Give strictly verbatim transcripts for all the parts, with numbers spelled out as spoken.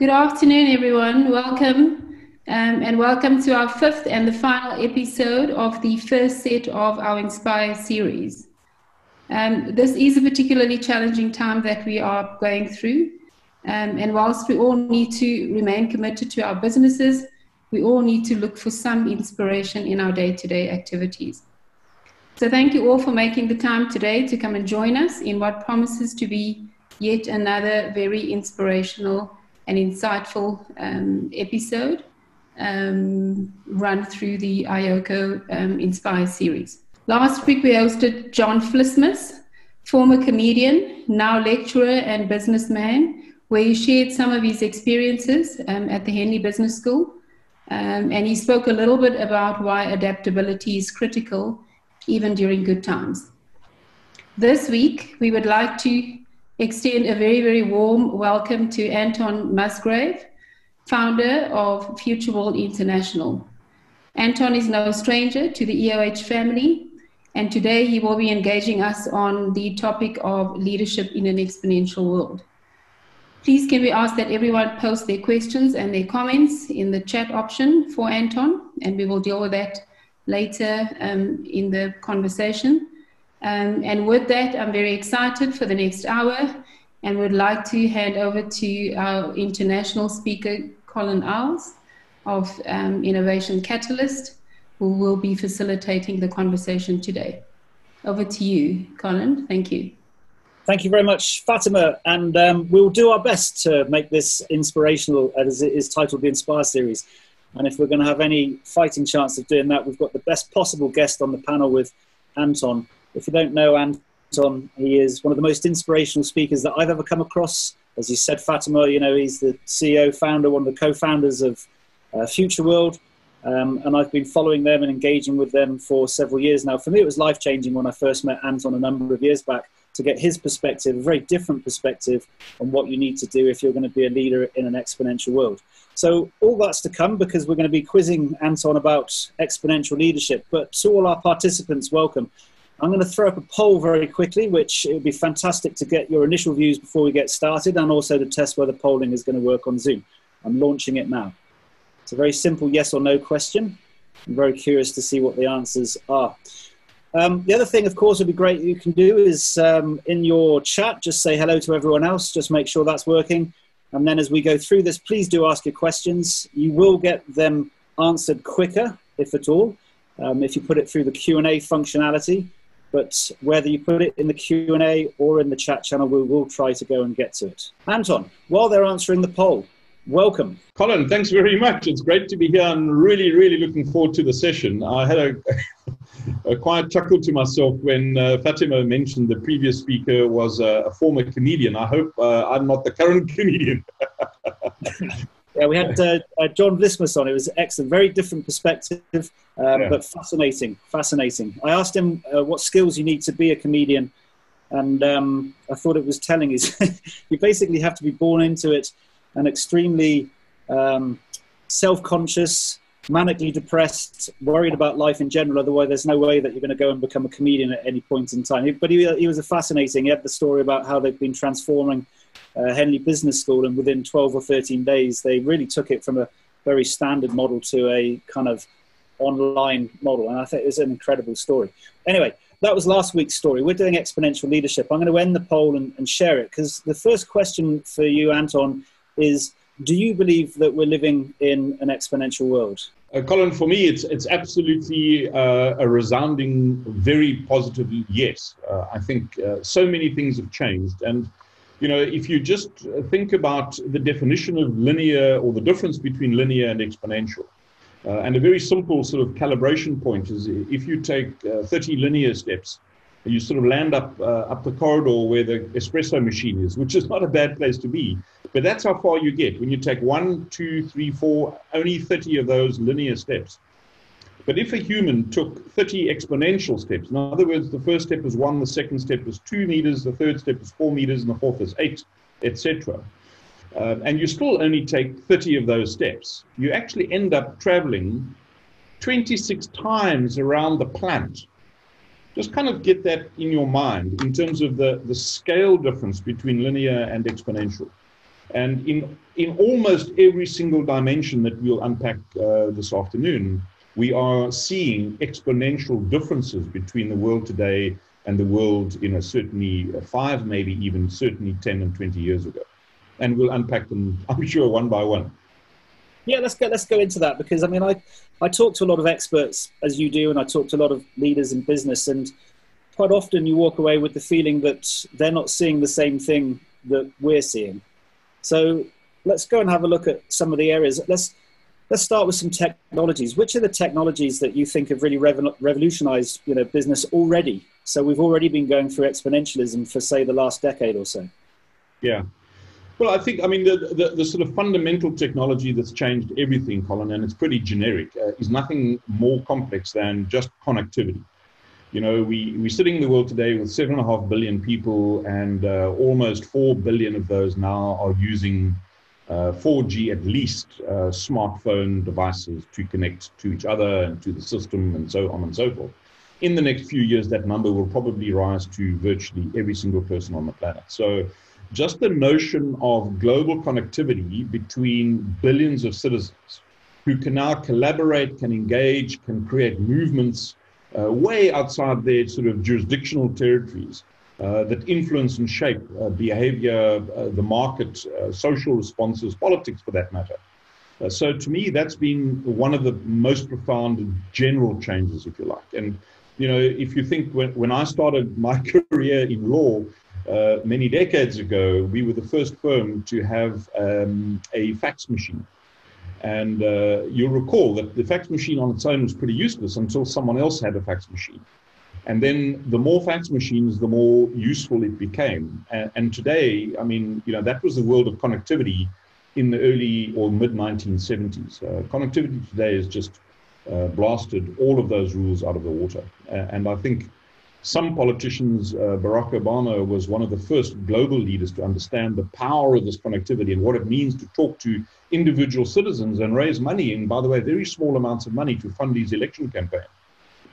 Good afternoon, everyone. Welcome, um, and welcome to our fifth and the final episode of the first set of our Inspire series. Um, this is a particularly challenging time that we are going through, um, and whilst we all need to remain committed to our businesses, we all need to look for some inspiration in our day-to-day activities. So thank you all for making the time today to come and join us in what promises to be yet another very inspirational an insightful um, episode um, run through the I O C O um, Inspire series. Last week we hosted John Vlismas, former comedian, now lecturer and businessman, where he shared some of his experiences um, at the Henley Business School. Um, and he spoke a little bit about why adaptability is critical even during good times. This week we would like to extend a very, very warm welcome to Anton Musgrave, founder of Futureworld International. Anton is no stranger to the E O H family, and today he will be engaging us on the topic of leadership in an exponential world. Please can we ask that everyone post their questions and their comments in the chat option for Anton, and we will deal with that later um, in the conversation. Um, and with that, I'm very excited for the next hour and would like to hand over to our international speaker, Colin Iles of um, Innovation Catalyst, who will be facilitating the conversation today. Over to you, Colin. Thank you. Thank you very much, Fatima. And um, we'll do our best to make this inspirational, as it is titled the Inspire series. And if we're going to have any fighting chance of doing that, we've got the best possible guest on the panel with Anton. If you don't know Anton, he is one of the most inspirational speakers that I've ever come across. As you said, Fatima, you know, he's the C E O, founder, one of the co-founders of uh, Future World. Um, and I've been following them and engaging with them for several years now. For me, it was life-changing when I first met Anton a number of years back to get his perspective, a very different perspective on what you need to do if you're going to be a leader in an exponential world. So all that's to come because we're going to be quizzing Anton about exponential leadership. But to all our participants, welcome. I'm going to throw up a poll very quickly, which it would be fantastic to get your initial views before we get started, and also to test whether polling is going to work on Zoom. I'm launching it now. It's a very simple yes or no question. I'm very curious to see what the answers are. Um, the other thing, of course, would be great you can do is um, in your chat, just say hello to everyone else. Just make sure that's working. And then as we go through this, please do ask your questions. You will get them answered quicker, if at all, um, if you put it through the Q and A functionality. But whether you put it in the Q and A or in the chat channel, we will try to go and get to it. Anton, while they're answering the poll, welcome. Colin, thanks very much. It's great to be here. I'm really, really looking forward to the session. I had a, a quiet chuckle to myself when uh, Fatima mentioned the previous speaker was a, a former comedian. I hope uh, I'm not the current comedian. Yeah, we had uh, uh, John Vlismas on. It was excellent, very different perspective, um, yeah. but fascinating, fascinating. I asked him uh, what skills you need to be a comedian, and um, I thought it was telling. You basically have to be born into it and extremely um, self-conscious, manically depressed, worried about life in general. Otherwise, there's no way that you're going to go and become a comedian at any point in time. But he, he was a fascinating. He had the story about how they've been transforming Uh, Henley Business School, and within twelve or thirteen days they really took it from a very standard model to a kind of online model, and I think it was an incredible story. Anyway, that was last week's story. We're doing exponential leadership. I'm going to end the poll and, and share it, because the first question for you, Anton, is do you believe that we're living in an exponential world? Uh, Colin, for me, it's, it's absolutely uh, a resounding, very positive yes. Uh, I think uh, so many things have changed, and you know, if you just think about the definition of linear, or the difference between linear and exponential, uh, and a very simple sort of calibration point is if you take uh, thirty linear steps, you sort of land up uh, up the corridor where the espresso machine is, which is not a bad place to be. But that's how far you get when you take one, two, three, four, only thirty of those linear steps. But if a human took thirty exponential steps, in other words, the first step is one, the second step is two meters, the third step is four meters, and the fourth is eight, et cetera. Um, and you still only take thirty of those steps. You actually end up traveling twenty-six times around the planet. Just kind of get that in your mind in terms of the, the scale difference between linear and exponential. And in, in almost every single dimension that we'll unpack uh, this afternoon, we are seeing exponential differences between the world today and the world, you know, certainly five, maybe even certainly ten and twenty years ago. And we'll unpack them, I'm sure, one by one. Yeah, let's go, let's go into that, because I mean, I, I talk to a lot of experts, as you do, and I talk to a lot of leaders in business, and quite often you walk away with the feeling that they're not seeing the same thing that we're seeing. So let's go and have a look at some of the areas. Let's, let's start with some technologies. Which are the technologies that you think have really revo revolutionized you know, business already? So we've already been going through exponentialism for, say, the last decade or so. Yeah. Well, I think, I mean, the, the, the sort of fundamental technology that's changed everything, Colin, and it's pretty generic, uh, is nothing more complex than just connectivity. You know, we, we're sitting in the world today with seven and a half billion people, and uh, almost four billion of those now are using uh, four G, at least, uh, smartphone devices to connect to each other and to the system and so on and so forth. In the next few years, that number will probably rise to virtually every single person on the planet. So just the notion of global connectivity between billions of citizens who can now collaborate, can engage, can create movements uh, way outside their sort of jurisdictional territories uh, that influence and shape uh, behavior, uh, the market, uh, social responses, politics for that matter. Uh, so to me, that's been one of the most profound general changes, if you like. And, you know, if you think when, when I started my career in law, Uh, many decades ago, we were the first firm to have um, a fax machine. And uh, you'll recall that the fax machine on its own was pretty useless until someone else had a fax machine. And then the more fax machines, the more useful it became. And, and today, I mean, you know, that was the world of connectivity in the early or mid nineteen seventies. Uh, connectivity today has just uh, blasted all of those rules out of the water. Uh, and I think some politicians, uh, Barack Obama was one of the first global leaders to understand the power of this connectivity and what it means to talk to individual citizens and raise money, and by the way, very small amounts of money to fund his election campaign.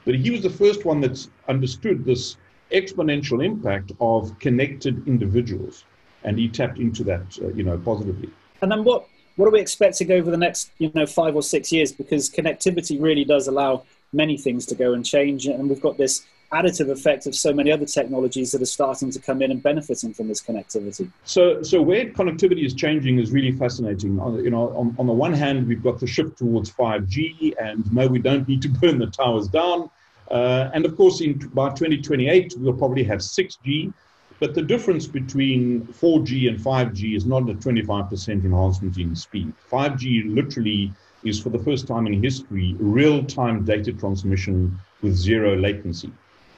But he was the first one that's understood this exponential impact of connected individuals, and he tapped into that, uh, you know, positively. And then what, what are we expecting over the next, you know, five or six years? Because connectivity really does allow many things to go and change, and we've got this additive effect of so many other technologies that are starting to come in and benefiting from this connectivity. So, so where connectivity is changing is really fascinating. On, you know, on, on the one hand, we've got the shift towards five G, and no, we don't need to burn the towers down. Uh, and of course, in, by twenty twenty-eight, we'll probably have six G. But the difference between four G and five G is not a twenty-five percent enhancement in speed. five G literally is, for the first time in history, real-time data transmission with zero latency.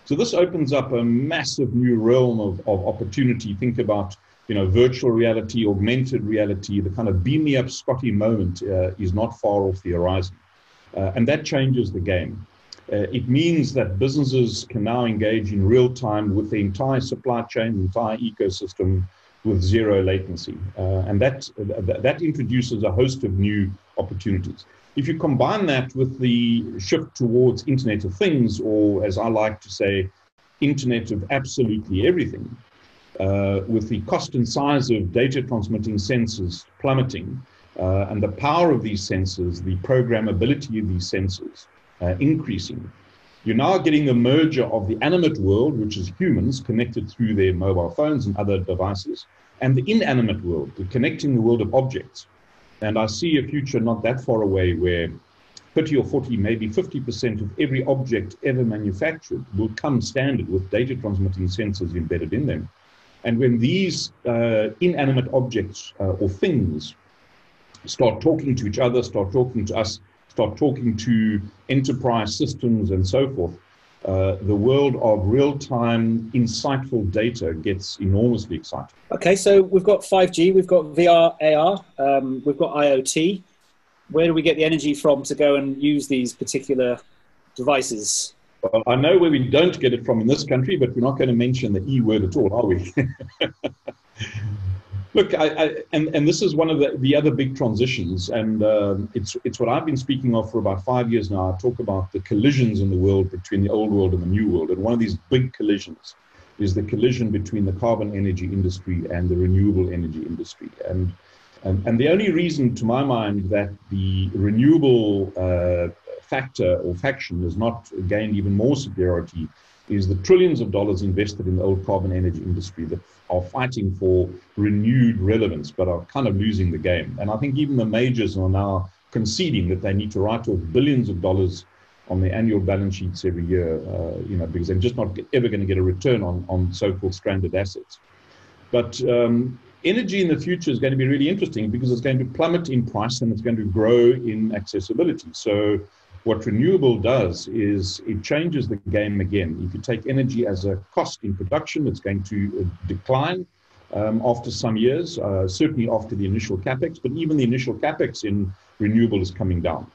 So this opens up a massive new realm of, of opportunity. Think about, you know, virtual reality, augmented reality, the kind of beam me up Scotty moment uh, is not far off the horizon. Uh, and that changes the game. Uh, it means that businesses can now engage in real time with the entire supply chain, the entire ecosystem with zero latency. Uh, and that, uh, that introduces a host of new opportunities. If you combine that with the shift towards Internet of Things, or as I like to say, Internet of Absolutely Everything, uh, with the cost and size of data transmitting sensors plummeting, uh, and the power of these sensors, the programmability of these sensors uh, increasing, you're now getting the merger of the animate world, which is humans connected through their mobile phones and other devices, and the inanimate world, the connecting the world of objects. And I see a future not that far away where thirty or forty, maybe fifty percent of every object ever manufactured will come standard with data transmitting sensors embedded in them. And when these uh, inanimate objects uh, or things start talking to each other, start talking to us, start talking to enterprise systems and so forth, Uh, the world of real-time insightful data gets enormously exciting. Okay, so we've got five G, we've got V R, A R, um, we've got I O T. Where do we get the energy from to go and use these particular devices? Well, I know where we don't get it from in this country, but we're not going to mention the E word at all, are we? Look, I, I, and, and this is one of the, the other big transitions, and um, it's, it's what I've been speaking of for about five years now. I talk about the collisions in the world between the old world and the new world, and one of these big collisions is the collision between the carbon energy industry and the renewable energy industry. And And, and the only reason, to my mind, that the renewable uh, factor or faction has not gained even more superiority is the trillions of dollars invested in the old carbon energy industry that are fighting for renewed relevance, but are kind of losing the game. And I think even the majors are now conceding that they need to write off billions of dollars on the annual balance sheets every year, uh, you know, because they're just not ever going to get a return on, on so-called stranded assets. But um, energy in the future is going to be really interesting because it's going to plummet in price and it's going to grow in accessibility. So what renewable does is it changes the game again. If you take energy as a cost in production, it's going to decline um, after some years, uh, certainly after the initial capex, but even the initial capex in renewable is coming down.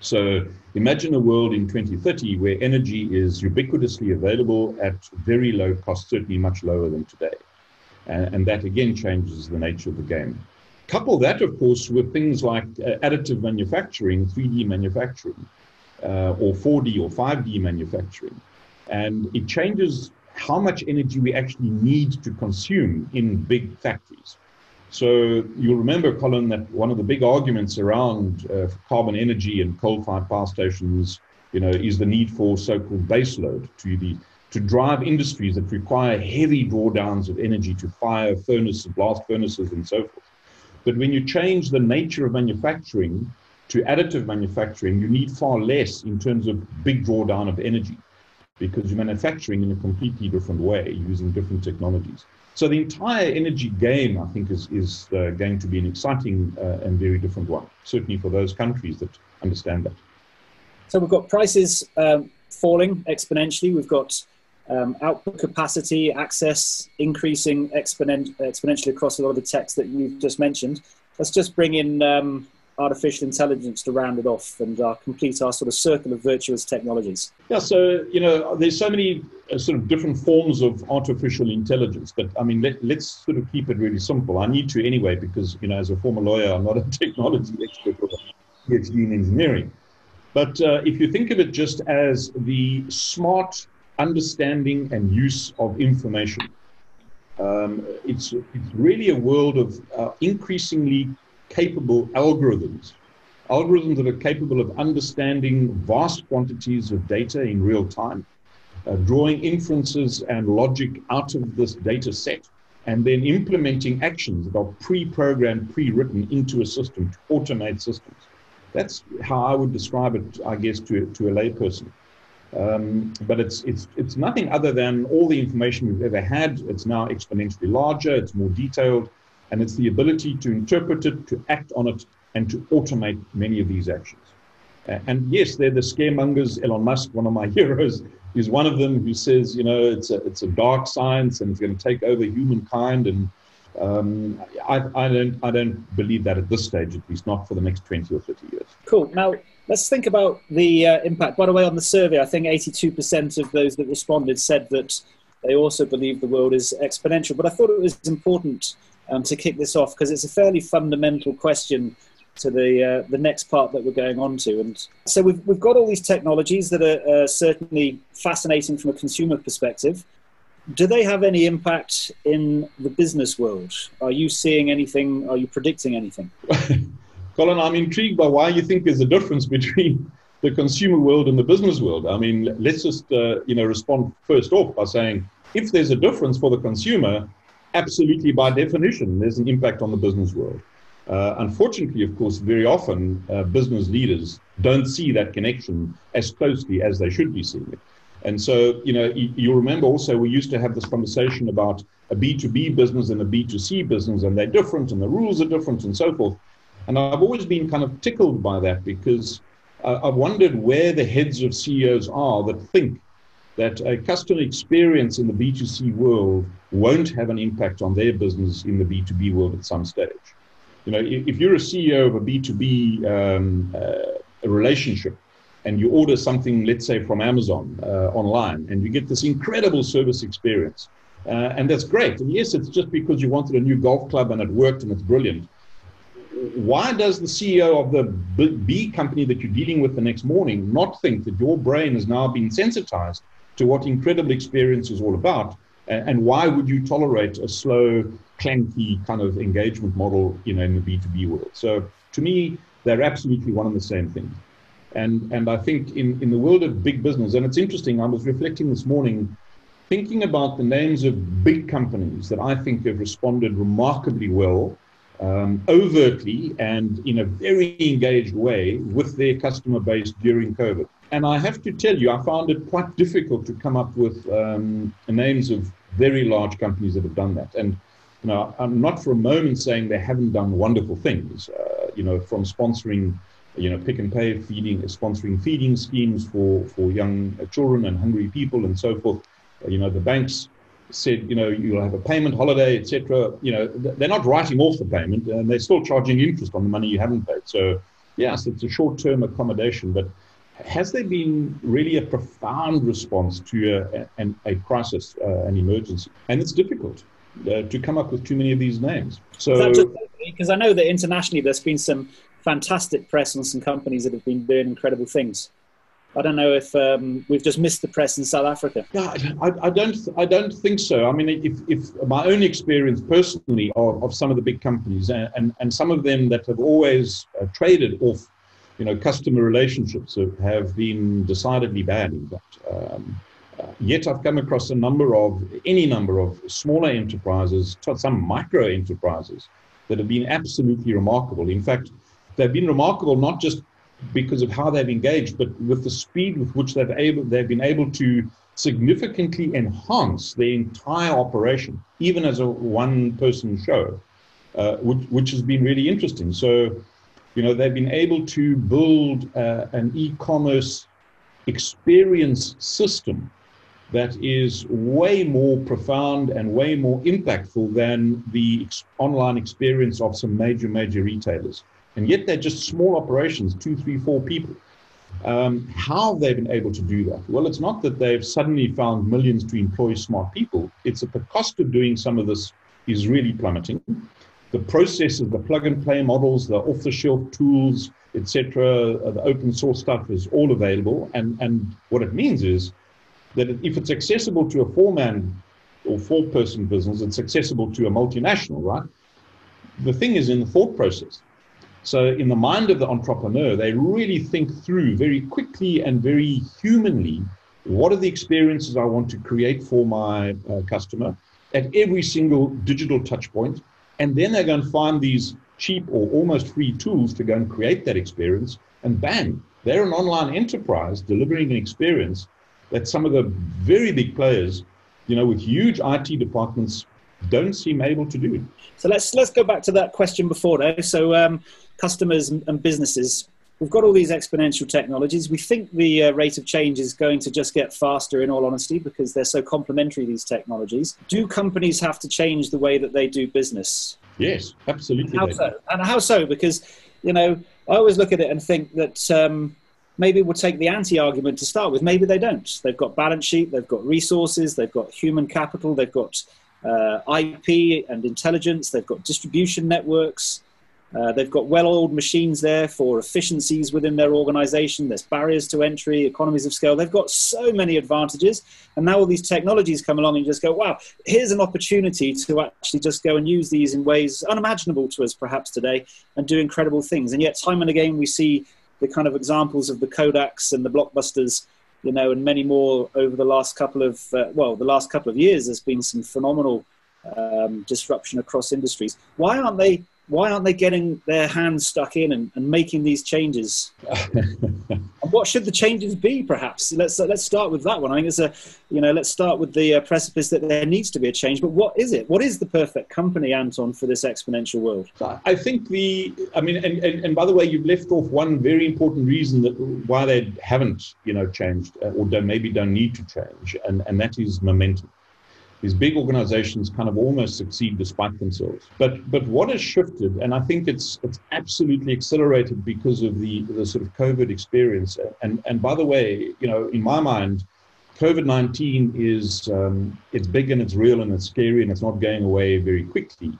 So imagine a world in twenty thirty where energy is ubiquitously available at very low cost, certainly much lower than today. And, and that again changes the nature of the game. Couple that, of course, with things like uh, additive manufacturing, three D manufacturing, uh, or four D or five D manufacturing. And it changes how much energy we actually need to consume in big factories. So you'll remember, Colin, that one of the big arguments around uh, carbon energy and coal-fired power stations, you know, is the need for so-called baseload to the to drive industries that require heavy drawdowns of energy to fire furnaces, blast furnaces, and so forth. But when you change the nature of manufacturing to additive manufacturing, you need far less in terms of big drawdown of energy, because you're manufacturing in a completely different way using different technologies. So the entire energy game, I think, is, is uh, going to be an exciting uh, and very different one, certainly for those countries that understand that. So we've got prices um, falling exponentially. We've got um, output capacity, access, increasing exponent exponentially across a lot of the techs that you've just mentioned. Let's just bring in um, artificial intelligence to round it off and uh, complete our sort of circle of virtuous technologies. Yeah, so, you know, there's so many uh, sort of different forms of artificial intelligence, but I mean, let, let's sort of keep it really simple. I need to anyway, because, you know, as a former lawyer, I'm not a technology expert or a PhD in engineering. But uh, if you think of it just as the smart understanding and use of information, um, it's, it's really a world of uh, increasingly capable algorithms, algorithms that are capable of understanding vast quantities of data in real time, uh, drawing inferences and logic out of this data set, and then implementing actions that are pre-programmed, pre-written into a system to automate systems. That's how I would describe it, I guess, to, to a layperson. Um, but it's, it's, it's nothing other than all the information we've ever had. It's now exponentially larger, it's more detailed, and it's the ability to interpret it, to act on it, and to automate many of these actions. Uh, and yes, they're the scaremongers. Elon Musk, one of my heroes, is one of them, who says, you know, it's a, it's a dark science and it's going to take over humankind. And um, I, I, don't, I don't believe that at this stage, at least not for the next twenty or thirty years. Cool. Now, let's think about the uh, impact. By the way, on the survey, I think eighty-two percent of those that responded said that they also believe the world is exponential. But I thought it was important Um, to kick this off, because it's a fairly fundamental question to the uh, the next part that we're going on to. And so we've, we've got all these technologies that are uh, certainly fascinating from a consumer perspective. Do they have any impact in the business world? Are you seeing anything? Are you predicting anything? Colin, I'm intrigued by why you think there's a difference between the consumer world and the business world. I mean, let's just uh, you know, respond first off by saying, if there's a difference for the consumer, absolutely, by definition, there's an impact on the business world. Uh, unfortunately, of course, very often uh, business leaders don't see that connection as closely as they should be seeing it. And so, you know, you, you remember also we used to have this conversation about a B two B business and a B two C business, and they're different and the rules are different and so forth. And I've always been kind of tickled by that, because uh, I've wondered where the heads of C E Os are that think that a customer experience in the B two C world won't have an impact on their business in the B two B world at some stage. You know, if you're a C E O of a B two B um, uh, relationship and you order something, let's say, from Amazon uh, online, and you get this incredible service experience, uh, and that's great. And yes, it's just because you wanted a new golf club and it worked and it's brilliant. Why does the C E O of the B company that you're dealing with the next morning not think that your brain has now been sensitized to what incredible experience is all about? And why would you tolerate a slow clanky kind of engagement model, you know, in the B two B world. So to me, they're absolutely one and the same thing. And and I think in, in the world of big business, and it's interesting, I was reflecting this morning, thinking about the names of big companies that I think have responded remarkably well, um, overtly and in a very engaged way with their customer base during COVID. And I have to tell you, I found it quite difficult to come up with um, names of very large companies that have done that. And you know, I'm not for a moment saying they haven't done wonderful things, uh, you know, from sponsoring, you know, pick and pay feeding, sponsoring feeding schemes for, for young children and hungry people and so forth. You know, the banks said, you know, you'll have a payment holiday, et cetera. You know, they're not writing off the payment and they're still charging interest on the money you haven't paid. So, yes, it's a short-term accommodation. But has there been really a profound response to a, a, a crisis, uh, an emergency? And it's difficult uh, to come up with too many of these names. So, because I know that internationally there's been some fantastic press on some companies that have been doing incredible things. I don't know if um, we've just missed the press in South Africa. Yeah, I, I don't. I don't think so. I mean, if, if my own experience personally of, of some of the big companies and, and, and some of them that have always uh, traded off, you know, customer relationships have, have been decidedly bad in that. Um, uh, yet I've come across a number of any number of smaller enterprises, some micro enterprises, that have been absolutely remarkable. In fact, they've been remarkable not just because of how they've engaged, but with the speed with which they've able they've been able to significantly enhance the entire operation, even as a one-person show, uh, which which has been really interesting. So, you know, they've been able to build uh, an e-commerce experience system that is way more profound and way more impactful than the ex online experience of some major major retailers. And yet they're just small operations, two, three, four people. Um, how have they been able to do that? Well, it's not that they've suddenly found millions to employ smart people. It's that the cost of doing some of this is really plummeting. The process of the plug-and-play models, the off-the-shelf tools, et cetera, the open source stuff is all available. And, and what it means is that if it's accessible to a four-man or four-person business, it's accessible to a multinational, right? The thing is in the thought process. So in the mind of the entrepreneur, they really think through very quickly and very humanly, what are the experiences I want to create for my uh, customer at every single digital touch point? And then they're going to find these cheap or almost free tools to go and create that experience. And bang, they're an online enterprise delivering an experience that some of the very big players, you know, with huge I T departments don't seem able to do. So let's let's go back to that question before though. So um, customers and businesses, we've got all these exponential technologies. We think the uh, rate of change is going to just get faster in all honesty because they're so complementary, these technologies. Do companies have to change the way that they do business? Yes, absolutely. And how so? And how so? Because, you know, I always look at it and think that um, maybe we'll take the anti-argument to start with. Maybe they don't. They've got balance sheet, they've got resources, they've got human capital, they've got Uh, I P and intelligence, they've got distribution networks, uh, they've got well-oiled machines there for efficiencies within their organization, there's barriers to entry, economies of scale, they've got so many advantages, and now all these technologies come along and you just go, wow, here's an opportunity to actually just go and use these in ways unimaginable to us perhaps today and do incredible things. And yet time and again we see the kind of examples of the Kodaks and the Blockbusters, you know, and many more over the last couple of, uh, well, the last couple of years, there's been some phenomenal um, disruption across industries. Why aren't they, why aren't they getting their hands stuck in and, and making these changes? And what should the changes be, perhaps? Let's, uh, let's start with that one. I think it's a, you know, let's start with the uh, precipice that there needs to be a change, but what is it? What is the perfect company, Anton, for this exponential world? I think the, I mean, and, and, and by the way, you've left off one very important reason that why they haven't, you know, changed uh, or don't, maybe don't need to change. And, and that is momentum. These big organizations kind of almost succeed despite themselves. But but what has shifted, and I think it's it's absolutely accelerated because of the, the sort of COVID experience. And and by the way, you know, in my mind, COVID nineteen is um, it's big and it's real and it's scary and it's not going away very quickly.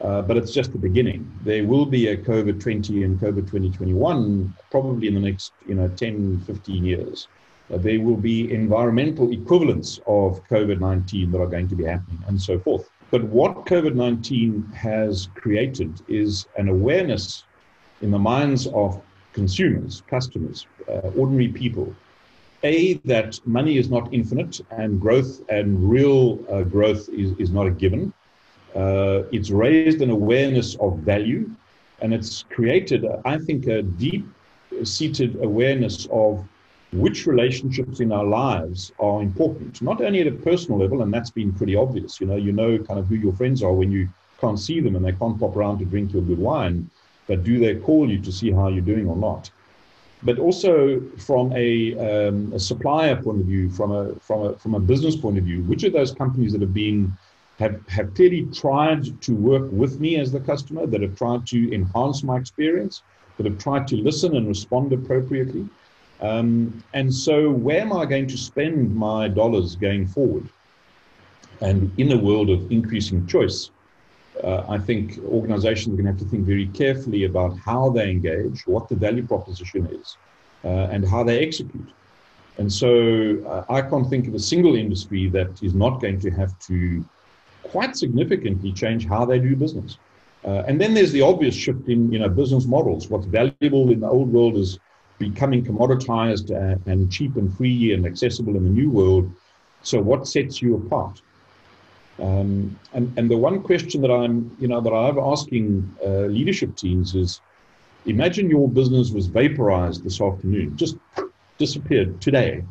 Uh, but it's just the beginning. There will be a COVID twenty and COVID twenty twenty-one probably in the next, you know, ten, fifteen years. Uh, there will be environmental equivalents of COVID nineteen that are going to be happening and so forth. But what COVID nineteen has created is an awareness in the minds of consumers, customers, uh, ordinary people, A, that money is not infinite and growth and real uh, growth is, is not a given. Uh, it's raised an awareness of value, and it's created, I think, a deep-seated awareness of which relationships in our lives are important, not only at a personal level, and that's been pretty obvious. You know, you know kind of who your friends are when you can't see them and they can't pop around to drink your good wine, but do they call you to see how you're doing or not? But also from a, um, a supplier point of view, from a, from, a, from a business point of view, which of those companies that have been have, have clearly tried to work with me as the customer, that have tried to enhance my experience, that have tried to listen and respond appropriately? Um, and so where am I going to spend my dollars going forward? And in a world of increasing choice, uh, I think organizations are going to have to think very carefully about how they engage, what the value proposition is, uh, and how they execute. And so uh, I can't think of a single industry that is not going to have to quite significantly change how they do business. Uh, and then there's the obvious shift in, you know, business models. What's valuable in the old world is becoming commoditized and cheap and free and accessible in the new world. So what sets you apart? Um, and, and the one question that I'm, you know, that I'm asking uh, leadership teams is, imagine your business was vaporized this afternoon, just disappeared today.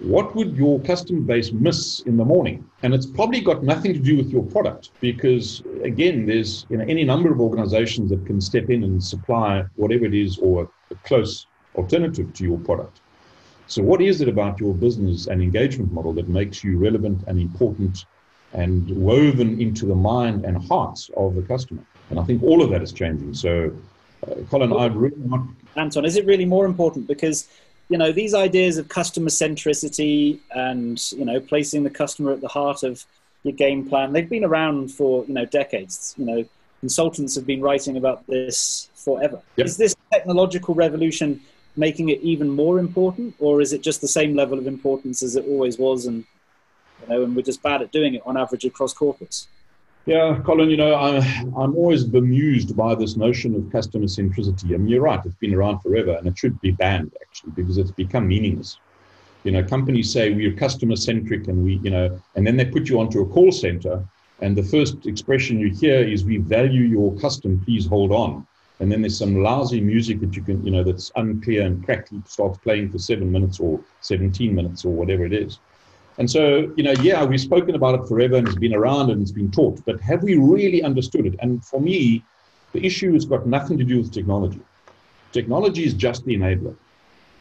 What would your customer base miss in the morning? And it's probably got nothing to do with your product, because again, there's, you know, any number of organizations that can step in and supply whatever it is, or a close alternative to your product. So what is it about your business and engagement model that makes you relevant and important and woven into the mind and hearts of the customer? And I think all of that is changing. So uh, Colin, I've really not... Anton, is it really more important? Because, you know, these ideas of customer centricity and, you know, placing the customer at the heart of your game plan, they've been around for, you know, decades. You know, consultants have been writing about this forever. Yep. Is this technological revolution making it even more important, or is it just the same level of importance as it always was, and, you know, and we're just bad at doing it on average across corporates? Yeah, Colin, you know, I, I'm always bemused by this notion of customer centricity. I mean, you're right, it's been around forever, and it should be banned, actually, because it's become meaningless. You know, companies say we're customer-centric, and we, you know, and then they put you onto a call center, and the first expression you hear is, we value your custom, please hold on. And then there's some lousy music that you can, you know, that's unclear and crackly, starts playing for seven minutes or seventeen minutes or whatever it is. And so, you know, yeah, we've spoken about it forever, and it's been around and it's been taught, but have we really understood it? And for me, the issue has got nothing to do with technology. Technology is just the enabler,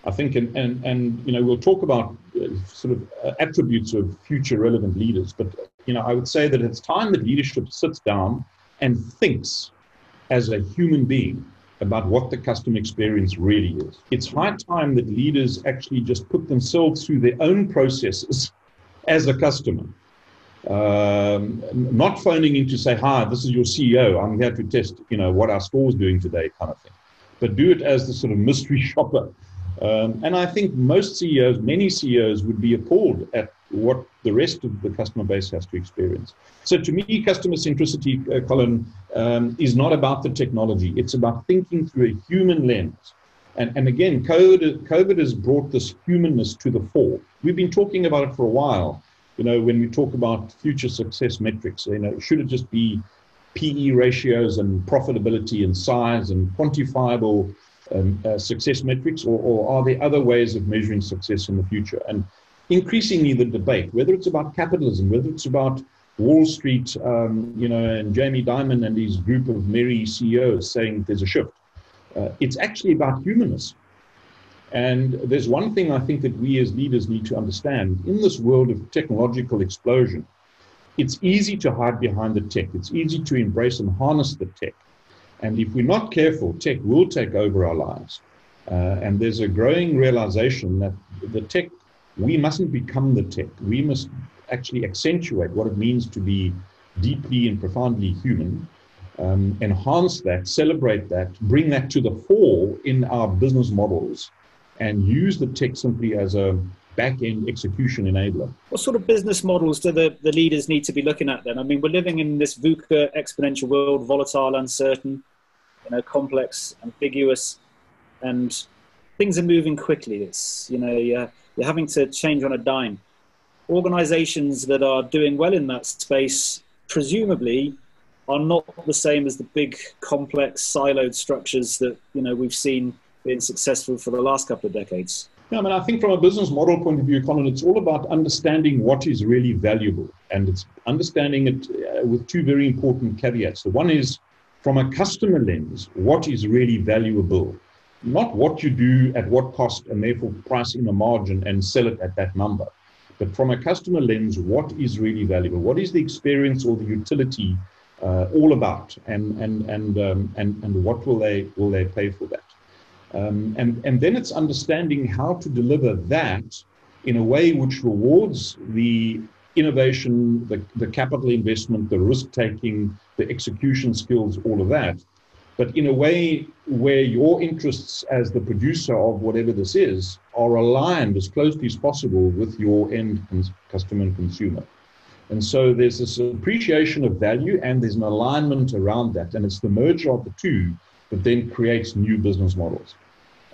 I think. And, and, and you know, we'll talk about uh, sort of uh, attributes of future relevant leaders, but, you know, I would say that it's time that leadership sits down and thinks as a human being about what the customer experience really is. It's high time that leaders actually just put themselves through their own processes as a customer, um, not phoning in to say, hi, this is your C E O, I'm here to test, you know, what our store's doing today, kind of thing, but do it as the sort of mystery shopper. Um, and I think most C E Os, many C E Os would be appalled at what the rest of the customer base has to experience. So to me, customer centricity, uh, Colin, um, is not about the technology. It's about thinking through a human lens. And, and again, COVID, COVID has brought this humanness to the fore. We've been talking about it for a while. You know, when we talk about future success metrics, you know, should it just be P E ratios and profitability and size and quantifiable um, uh, success metrics, or, or are there other ways of measuring success in the future? And increasingly, the debate, whether it's about capitalism, whether it's about Wall Street, um, you know, and Jamie Dimon and his group of merry C E Os saying there's a shift. Uh, it's actually about humanness. And there's one thing I think that we as leaders need to understand. In this world of technological explosion, it's easy to hide behind the tech. It's easy to embrace and harness the tech. And if we're not careful, tech will take over our lives. Uh, and there's a growing realization that the tech, we mustn't become the tech. We must actually accentuate what it means to be deeply and profoundly human, um, enhance that, celebrate that, bring that to the fore in our business models, and use the tech simply as a back-end execution enabler. What sort of business models do the, the leaders need to be looking at then? I mean, we're living in this VUCA exponential world, volatile, uncertain, you know, complex, ambiguous, and things are moving quickly. It's, you know, you're, you're having to change on a dime. Organizations that are doing well in that space, presumably, are not the same as the big, complex, siloed structures that, you know, we've seen being successful for the last couple of decades. Yeah, I mean, I think from a business model point of view, Colin, it's all about understanding what is really valuable. And it's understanding it uh, with two very important caveats. The one is, from a customer lens, what is really valuable? Not what you do at what cost and therefore price in a margin and sell it at that number. But from a customer lens, what is really valuable? What is the experience or the utility uh, all about? And, and, and, um, and, and what will they, will they pay for that? Um, and, and then it's understanding how to deliver that in a way which rewards the innovation, the, the capital investment, the risk-taking, the execution skills, all of that, but in a way where your interests as the producer of whatever this is are aligned as closely as possible with your end customer and consumer. And so there's this appreciation of value and there's an alignment around that, and it's the merger of the two that then creates new business models.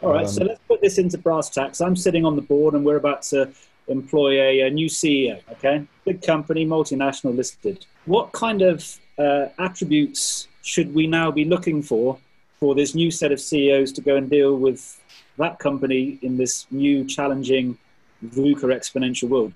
All right, um, so let's put this into brass tacks. I'm sitting on the board and we're about to employ a, a new C E O, okay? Big company, multinational, listed. What kind of uh, attributes should we now be looking for for this new set of C E Os to go and deal with that company in this new challenging VUCA exponential world?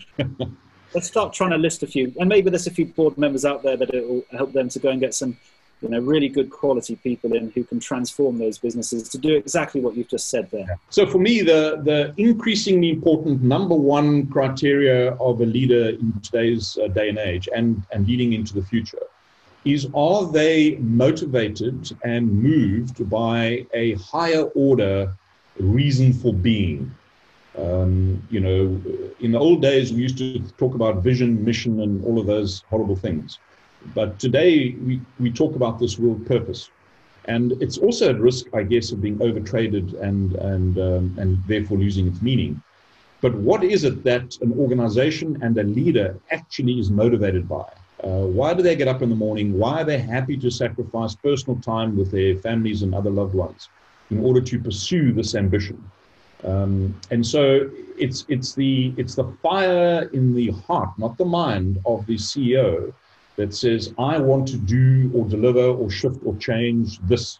Let's start trying to list a few, and maybe there's a few board members out there that it will help them to go and get some, you know, really good quality people in who can transform those businesses to do exactly what you've just said there. So for me, the, the increasingly important number one criteria of a leader in today's uh, day and age and, and leading into the future is, are they motivated and moved by a higher order reason for being? Um, you know, in the old days, we used to talk about vision, mission, and all of those horrible things. But today we, we talk about this world purpose. And it's also at risk, I guess, of being overtraded and, and, um, and therefore losing its meaning. But what is it that an organization and a leader actually is motivated by? Uh, why do they get up in the morning? Why are they happy to sacrifice personal time with their families and other loved ones in order to pursue this ambition? Um, and so it's, it's, the, it's the fire in the heart, not the mind, of the C E O that says, I want to do or deliver or shift or change this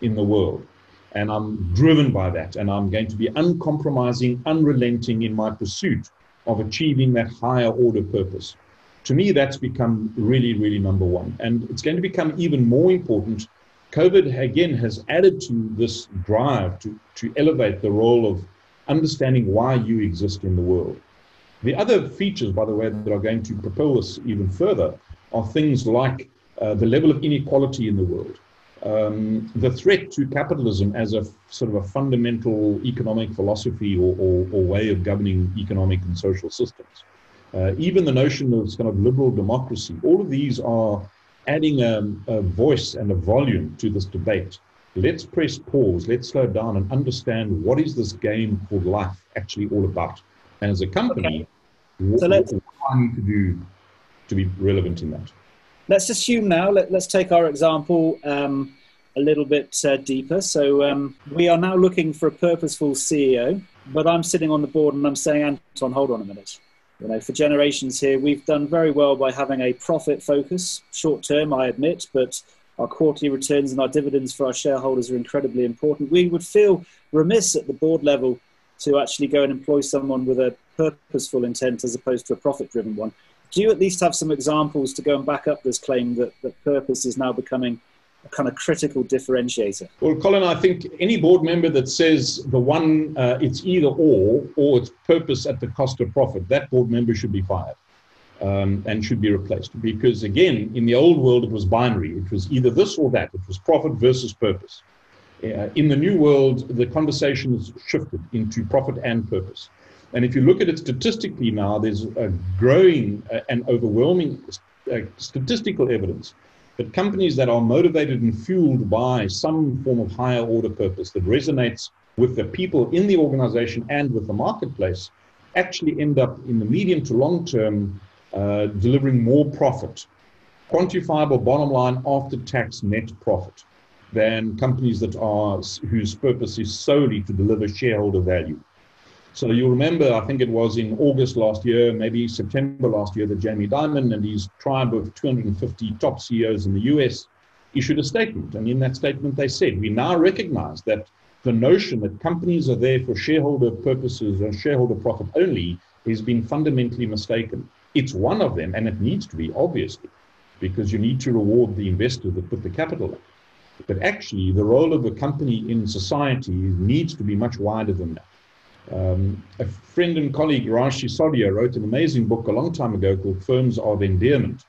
in the world. And I'm driven by that. And I'm going to be uncompromising, unrelenting in my pursuit of achieving that higher order purpose. To me, that's become really, really number one. And it's going to become even more important. COVID, again, has added to this drive to, to elevate the role of understanding why you exist in the world. The other features, by the way, that are going to propel us even further are things like uh, the level of inequality in the world, um, the threat to capitalism as a sort of a fundamental economic philosophy or, or, or way of governing economic and social systems, uh, even the notion of kind of liberal democracy. All of these are adding a, a voice and a volume to this debate. Let's press pause, let's slow down and understand what is this game called life actually all about. And as a company, okay. So what do we need to do to be relevant in that? Let's assume now, let, let's take our example um, a little bit uh, deeper. So um, we are now looking for a purposeful C E O, but I'm sitting on the board and I'm saying, Anton, hold on a minute. You know, for generations here, we've done very well by having a profit focus, short term, I admit, but our quarterly returns and our dividends for our shareholders are incredibly important. We would feel remiss at the board level to actually go and employ someone with a purposeful intent as opposed to a profit-driven one. Do you at least have some examples to go and back up this claim that, that purpose is now becoming a kind of critical differentiator? Well, Colin, I think any board member that says the one, uh, it's either or, or it's purpose at the cost of profit, that board member should be fired um, and should be replaced. Because again, in the old world, it was binary. It was either this or that. It was profit versus purpose. Uh, in the new world, the conversation has shifted into profit and purpose. And if you look at it statistically now, there's a growing uh, and overwhelming uh, statistical evidence that companies that are motivated and fueled by some form of higher order purpose that resonates with the people in the organization and with the marketplace actually end up in the medium to long term uh, delivering more profit, quantifiable bottom line after tax net profit, than companies that are whose purpose is solely to deliver shareholder value. So you'll remember, I think it was in August last year, maybe September last year, that Jamie Dimon and his tribe of two hundred fifty top C E Os in the U S issued a statement. And in that statement, they said, we now recognize that the notion that companies are there for shareholder purposes and shareholder profit only has been fundamentally mistaken. It's one of them, and it needs to be, obviously, because you need to reward the investors that put the capital up. But actually, the role of a company in society needs to be much wider than that. Um, a friend and colleague, Raj Sisodia, wrote an amazing book a long time ago called Firms of Endearment,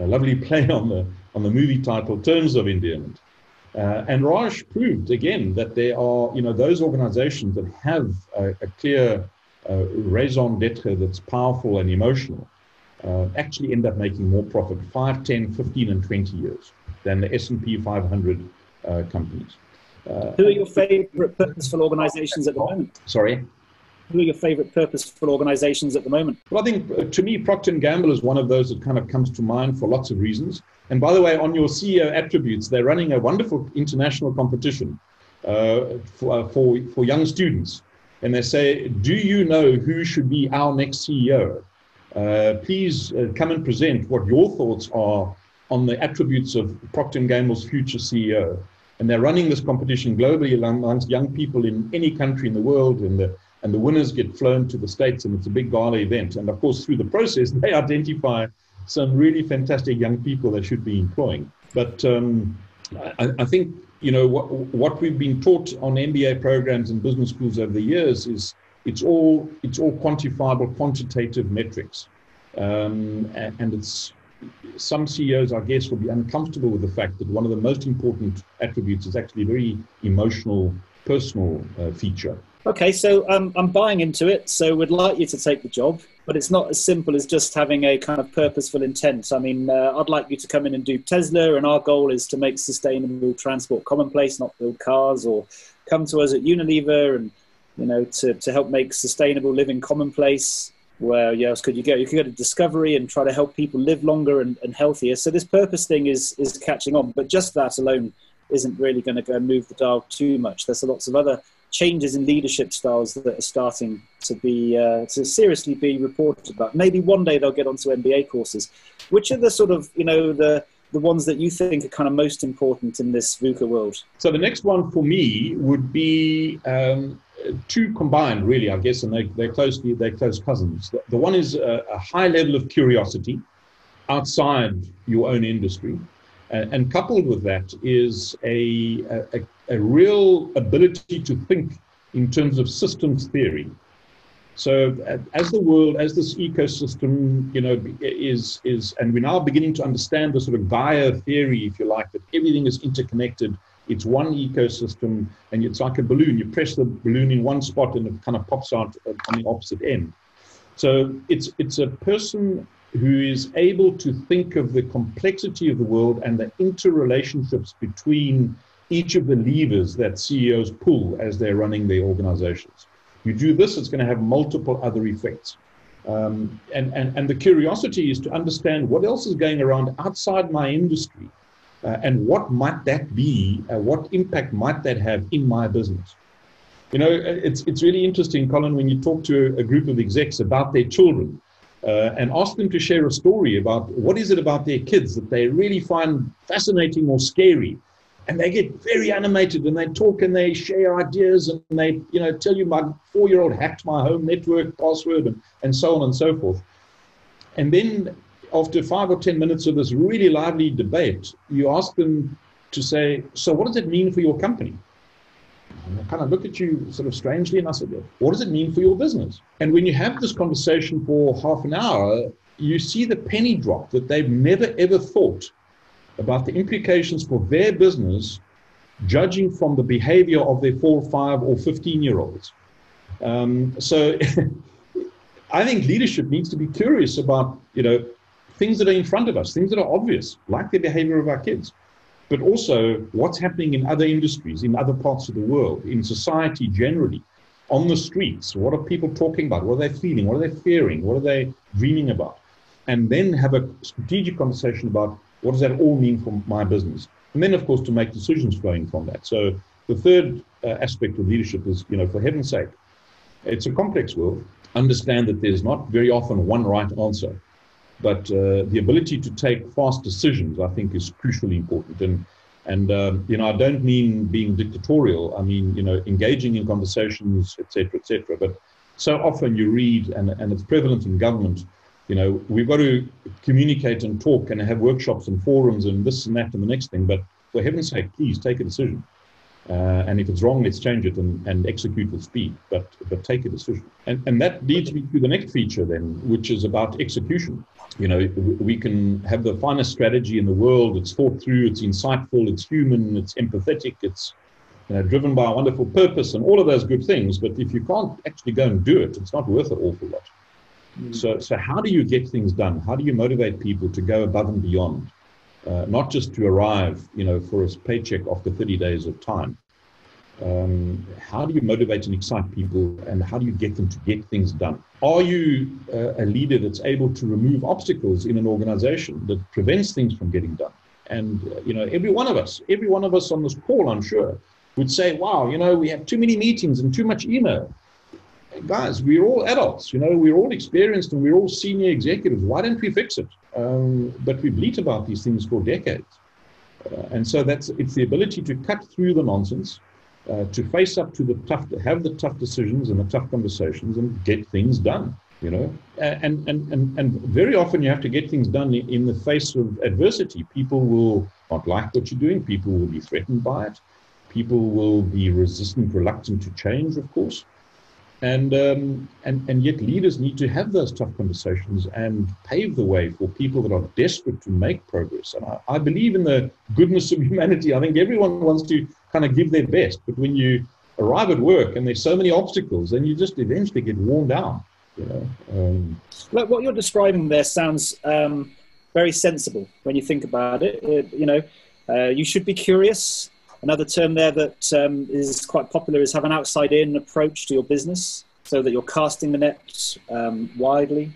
a lovely play on the, on the movie title Terms of Endearment. Uh, and Raj proved, again, that there are, you know, those organizations that have a, a clear uh, raison d'etre that's powerful and emotional uh, actually end up making more profit five, ten, fifteen, and twenty years than the S and P five hundred uh, companies. Uh, Who are your favorite purposeful organizations at the moment? Sorry? Who are your favorite purposeful organizations at the moment? Well, I think, uh, to me, Procter and Gamble is one of those that kind of comes to mind for lots of reasons. And by the way, on your C E O attributes, they're running a wonderful international competition uh, for, uh, for, for young students. And they say, do you know who should be our next C E O? Uh, please uh, come and present what your thoughts are on the attributes of Procter and Gamble's future C E O. And they're running this competition globally amongst young people in any country in the world, and the, and the winners get flown to the States, and it's a big gala event. And of course, through the process, they identify some really fantastic young people they should be employing. But um, I, I think, you know, what, what we've been taught on M B A programs and business schools over the years is it's all, it's all quantifiable, quantitative metrics. Um, and, and it's... Some C E Os, I guess, will be uncomfortable with the fact that one of the most important attributes is actually a very emotional, personal uh, feature. Okay, so um, I'm buying into it. So we'd like you to take the job, but it's not as simple as just having a kind of purposeful intent. I mean, uh, I'd like you to come in and do Tesla, and our goal is to make sustainable transport commonplace, not build cars, or come to us at Unilever and, you know, to, to help make sustainable living commonplace. Where else could you go? You could go to Discovery and try to help people live longer and, and healthier. So this purpose thing is is catching on, but just that alone isn't really going to go move the dial too much. There's lots of other changes in leadership styles that are starting to be uh, to seriously be reported about. Maybe one day they'll get onto M B A courses. Which are the sort of, you know, the the ones that you think are kind of most important in this VUCA world? So the next one for me would be um, two combined, really, I guess, and they, they're, closely, they're close cousins. The, the one is a, a high level of curiosity outside your own industry, uh, and coupled with that is a, a, a real ability to think in terms of systems theory. So as the world, as this ecosystem, you know, is, is, and we're now beginning to understand the sort of Gaia theory, if you like, that everything is interconnected. It's one ecosystem, and it's like a balloon. You press the balloon in one spot and it kind of pops out on the opposite end. So it's, it's a person who is able to think of the complexity of the world and the interrelationships between each of the levers that C E Os pull as they're running their organizations. You do this, it's going to have multiple other effects. Um, and, and, and the curiosity is to understand what else is going around outside my industry, uh, and what might that be, uh, what impact might that have in my business. You know, it's, it's really interesting, Colin, when you talk to a group of execs about their children uh, and ask them to share a story about what is it about their kids that they really find fascinating or scary. And they get very animated, and they talk and they share ideas, and they, you know, tell you my four-year-old hacked my home network password, and, and so on and so forth. And then after five or ten minutes of this really lively debate, you ask them to say, so what does it mean for your company? And I kind of look at you sort of strangely, and I said, what does it mean for your business? And when you have this conversation for half an hour, you see the penny drop that they've never, ever thought about the implications for their business, judging from the behavior of their four, five, or fifteen-year-olds. Um, so I think leadership needs to be curious about, you know, things that are in front of us, things that are obvious, like the behavior of our kids, but also what's happening in other industries, in other parts of the world, in society generally. on the streets. What are people talking about? What are they feeling? What are they fearing? What are they dreaming about? And then have a strategic conversation about what does that all mean for my business? And then, of course, to make decisions flowing from that. So the third uh, aspect of leadership is, you know, for heaven's sake, it's a complex world. Understand that there's not very often one right answer. But uh, the ability to take fast decisions, I think, is crucially important. And, and um, you know, I don't mean being dictatorial. I mean, you know, engaging in conversations, et cetera, et cetera. But so often you read, and, and it's prevalent in government, you know, we've got to communicate and talk and have workshops and forums and this and that and the next thing. But for heaven's sake, please take a decision. Uh, and if it's wrong, let's change it and, and execute with speed, but but take a decision. And and that leads me to the next feature then, which is about execution. You know, we can have the finest strategy in the world. It's thought through, it's insightful, it's human, it's empathetic, it's you know, driven by a wonderful purpose and all of those good things. But if you can't actually go and do it, it's not worth an awful lot. Mm. So, so how do you get things done? How do you motivate people to go above and beyond? Uh, not just to arrive, you know, for a paycheck after thirty days of time. Um, how do you motivate and excite people, and how do you get them to get things done? Are you uh, a leader that's able to remove obstacles in an organization that prevents things from getting done? And, uh, you know, every one of us, every one of us on this call, I'm sure, would say, wow, you know, we have too many meetings and too much email. Guys, we're all adults, you know, we're all experienced and we're all senior executives. Why don't we fix it? Um, but we bleat about these things for decades. Uh, and so that's it's the ability to cut through the nonsense, uh, to face up to the tough, to have the tough decisions and the tough conversations and get things done, you know. And, and, and, and very often you have to get things done in the face of adversity. People will not like what you're doing. People will be threatened by it. People will be resistant, reluctant to change, of course. And, um, and and yet leaders need to have those tough conversations and pave the way for people that are desperate to make progress. And I, I believe in the goodness of humanity. I think everyone wants to kind of give their best. But when you arrive at work and there's so many obstacles, then you just eventually get worn down. You know? um, Look, what you're describing there sounds um, very sensible when you think about it. it you know, uh, you should be curious. Another term there that um, is quite popular is have an outside-in approach to your business so that you're casting the net um, widely.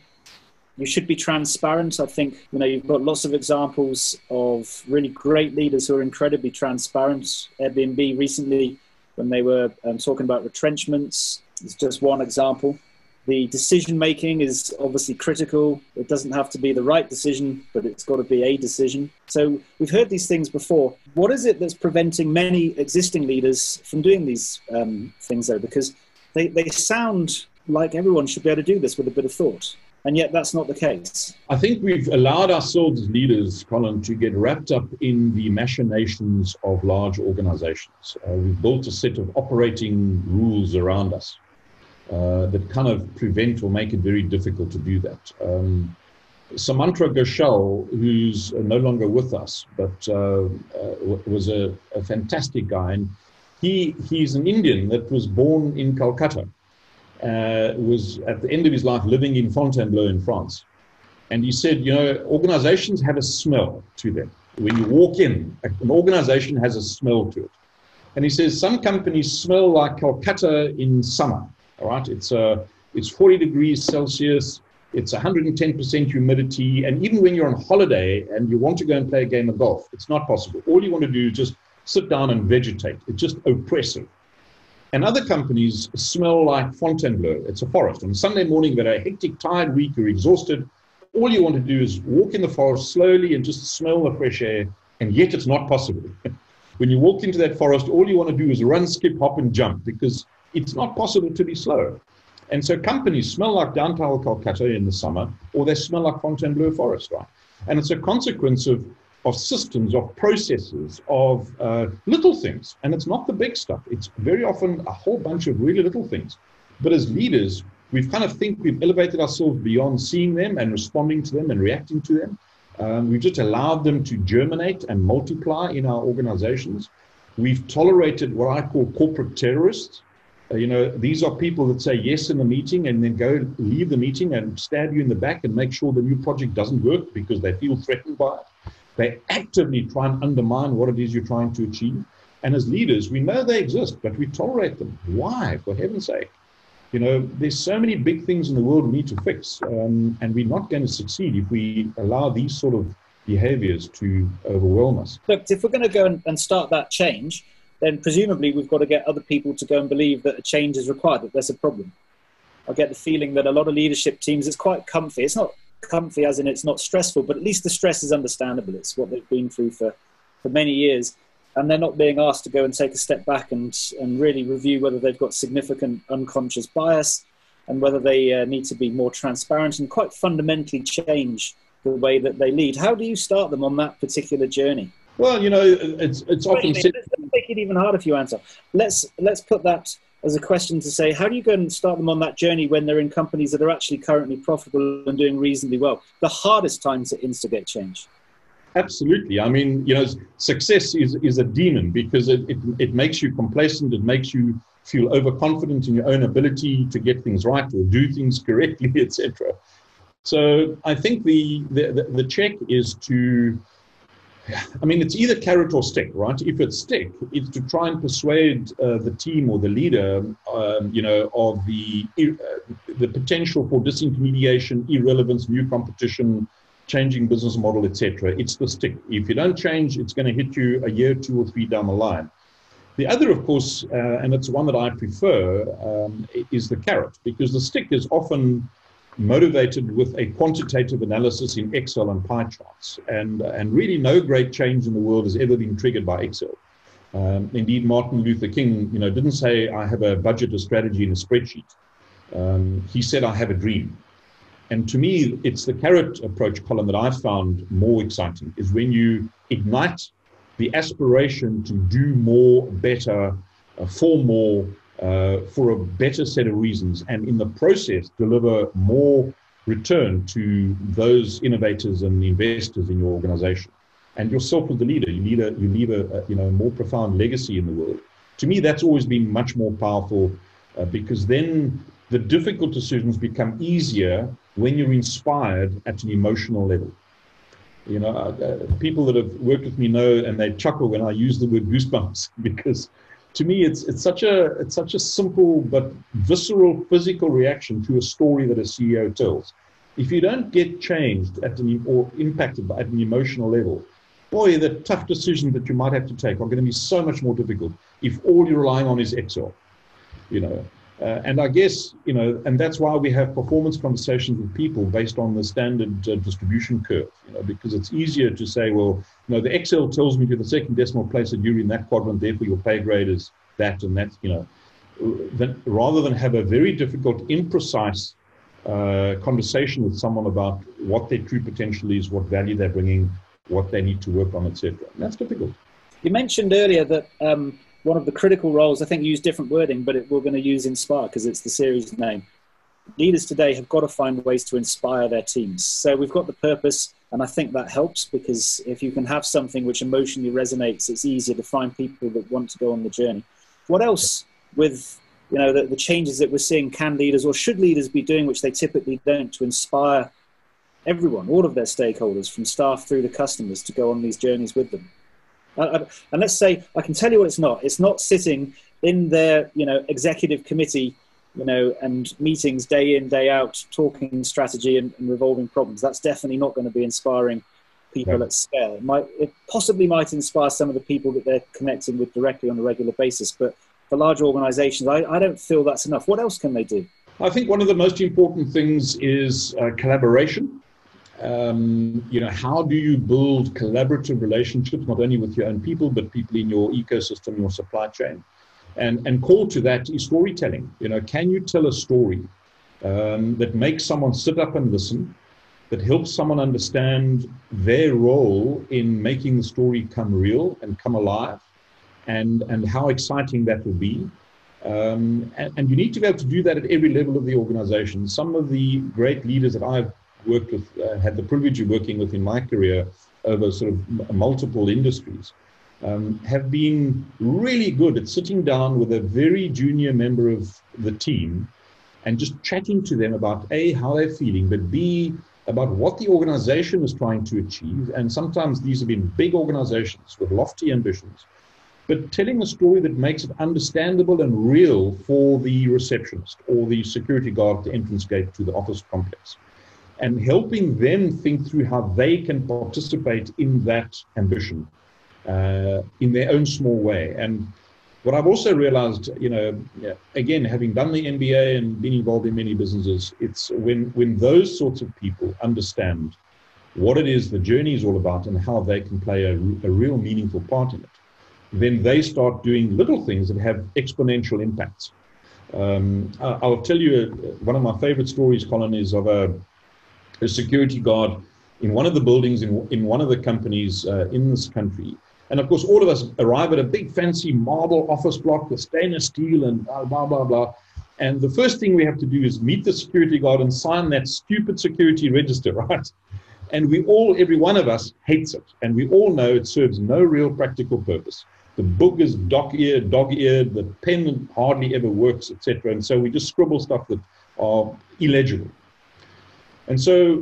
You should be transparent. I think, you know, you've got lots of examples of really great leaders who are incredibly transparent. Airbnb recently, when they were um, talking about retrenchments, is just one example. The decision-making is obviously critical. It doesn't have to be the right decision, but it's got to be a decision. So we've heard these things before. What is it that's preventing many existing leaders from doing these um, things, though? Because they, they sound like everyone should be able to do this with a bit of thought. And yet that's not the case. I think we've allowed ourselves as leaders, Colin, to get wrapped up in the machinations of large organizations. Uh, we've built a set of operating rules around us. Uh, that kind of prevent or make it very difficult to do that. Um, Samantra Ghoshal, who's no longer with us, but uh, uh, was a, a fantastic guy. And he he's an Indian that was born in Calcutta, uh, was at the end of his life living in Fontainebleau in France. And he said, you know, organizations have a smell to them. When you walk in, an organization has a smell to it. And he says, some companies smell like Calcutta in summer. All right, it's uh, it's forty degrees Celsius, it's one hundred ten percent humidity, and even when you're on holiday and you want to go and play a game of golf, it's not possible. All you want to do is just sit down and vegetate. It's just oppressive. And other companies smell like Fontainebleau. It's a forest. On Sunday morning, that a hectic, tired week, you're exhausted. All you want to do is walk in the forest slowly and just smell the fresh air, and yet it's not possible. When you walk into that forest, all you want to do is run, skip, hop, and jump, because it's not possible to be slow. And so companies smell like downtown Calcutta in the summer, or they smell like Fontainebleau Forest, right? And it's a consequence of, of systems, of processes, of uh, little things. And it's not the big stuff. It's very often a whole bunch of really little things. But as leaders, we've kind of think we've elevated ourselves beyond seeing them and responding to them and reacting to them. Um, we've just allowed them to germinate and multiply in our organizations. We've tolerated what I call corporate terrorists. Uh, you know, these are people that say yes in the meeting and then go leave the meeting and stab you in the back and make sure the new project doesn't work because they feel threatened by it. They actively try and undermine what it is you're trying to achieve. And as leaders, we know they exist, but we tolerate them. Why? For heaven's sake. You know, there's so many big things in the world we need to fix, um, and we're not going to succeed if we allow these sort of behaviors to overwhelm us. Look, if we're going to go and, and start that change, then presumably we've got to get other people to go and believe that a change is required, that there's a problem. I get the feeling that a lot of leadership teams, it's quite comfy. It's not comfy as in it's not stressful, but at least the stress is understandable. It's what they've been through for, for many years. And they're not being asked to go and take a step back and, and really review whether they've got significant unconscious bias and whether they uh, need to be more transparent and quite fundamentally change the way that they lead. How do you start them on that particular journey? Well, you know, it's, it's often... Wait, let's make it even harder for you, Anton. Let's, let's put that as a question to say, how do you go and start them on that journey when they're in companies that are actually currently profitable and doing reasonably well? The hardest time to instigate change. Absolutely. I mean, you know, success is, is a demon because it, it, it makes you complacent. It makes you feel overconfident in your own ability to get things right or do things correctly, et cetera. So I think the, the, the check is to, I mean, it's either carrot or stick, right? If it's stick, it's to try and persuade uh, the team or the leader, um, you know, of the, uh, the potential for disintermediation, irrelevance, new competition, changing business model, et cetera. It's the stick. If you don't change, it's going to hit you a year, two or three down the line. The other, of course, uh, and it's one that I prefer, um, is the carrot, because the stick is often motivated with a quantitative analysis in Excel and pie charts. And, and really no great change in the world has ever been triggered by Excel. Um, indeed, Martin Luther King, you know, didn't say, I have a budget, a strategy, and a spreadsheet. Um, he said, I have a dream. And to me, it's the carrot approach, Colin, that I've found more exciting, is when you ignite the aspiration to do more, better, uh, for more, uh, for a better set of reasons, and in the process deliver more return to those innovators and investors in your organization. And yourself as the leader, you leave a, you leave a, a you know, more profound legacy in the world. To me, that's always been much more powerful uh, because then the difficult decisions become easier when you're inspired at an emotional level. You know, uh, people that have worked with me know, and they chuckle when I use the word goosebumps, because to me, it's, it's, such a, it's such a simple but visceral physical reaction to a story that a C E O tells. If you don't get changed at an, or impacted by, at an emotional level, boy, the tough decisions that you might have to take are going to be so much more difficult if all you're relying on is Excel, you know. Uh, and I guess, you know, and that's why we have performance conversations with people based on the standard uh, distribution curve, you know, because it's easier to say, well, you know, the Excel tells me to the second decimal place that you're in that quadrant, therefore your pay grade is that and that, you know, that, rather than have a very difficult, imprecise uh, conversation with someone about what their true potential is, what value they're bringing, what they need to work on, et cetera. And that's difficult. You mentioned earlier that... Um one of the critical roles, I think use different wording, but it, we're going to use Inspire because it's the series name. Leaders today have got to find ways to inspire their teams. So we've got the purpose, and I think that helps because if you can have something which emotionally resonates, it's easier to find people that want to go on the journey. What else with, you know, the, the changes that we're seeing can leaders or should leaders be doing, which they typically don't, to inspire everyone, all of their stakeholders, from staff through to customers, to go on these journeys with them? Uh, and let's say, I can tell you what it's not. It's not sitting in their, you know, executive committee, you know, and meetings day in, day out, talking strategy and, and revolving problems. That's definitely not going to be inspiring people no. at scale. It might, it possibly might inspire some of the people that they're connecting with directly on a regular basis. But for large organizations, I, I don't feel that's enough. What else can they do? I think one of the most important things is uh, collaboration. Um, you know, how do you build collaborative relationships, not only with your own people, but people in your ecosystem, your supply chain? And, and core to that is storytelling. You know, can you tell a story um, that makes someone sit up and listen, that helps someone understand their role in making the story come real and come alive, and, and how exciting that will be? Um, and, and you need to be able to do that at every level of the organization. Some of the great leaders that I've worked with, uh, had the privilege of working with in my career over sort of m multiple industries, um, have been really good at sitting down with a very junior member of the team and just chatting to them about A, how they're feeling, but B, about what the organization is trying to achieve. And sometimes these have been big organizations with lofty ambitions. but telling a story that makes it understandable and real for the receptionist or the security guard at the entrance gate to the office complex, and helping them think through how they can participate in that ambition uh, in their own small way. And what I've also realized, you know, again, having done the M B A and been involved in many businesses, it's when, when those sorts of people understand what it is the journey is all about and how they can play a, a real meaningful part in it, then they start doing little things that have exponential impacts. Um, I'll tell you, one of my favorite stories, Colin, is of a, a security guard in one of the buildings in, in one of the companies uh, in this country. And of course, all of us arrive at a big fancy marble office block with stainless steel and blah, blah, blah, blah. And the first thing we have to do is meet the security guard and sign that stupid security register, right? And we all, every one of us hates it. And we all know it serves no real practical purpose. The book is dog-eared, dog-eared, the pen hardly ever works, et cetera. And so we just scribble stuff that are illegible. And so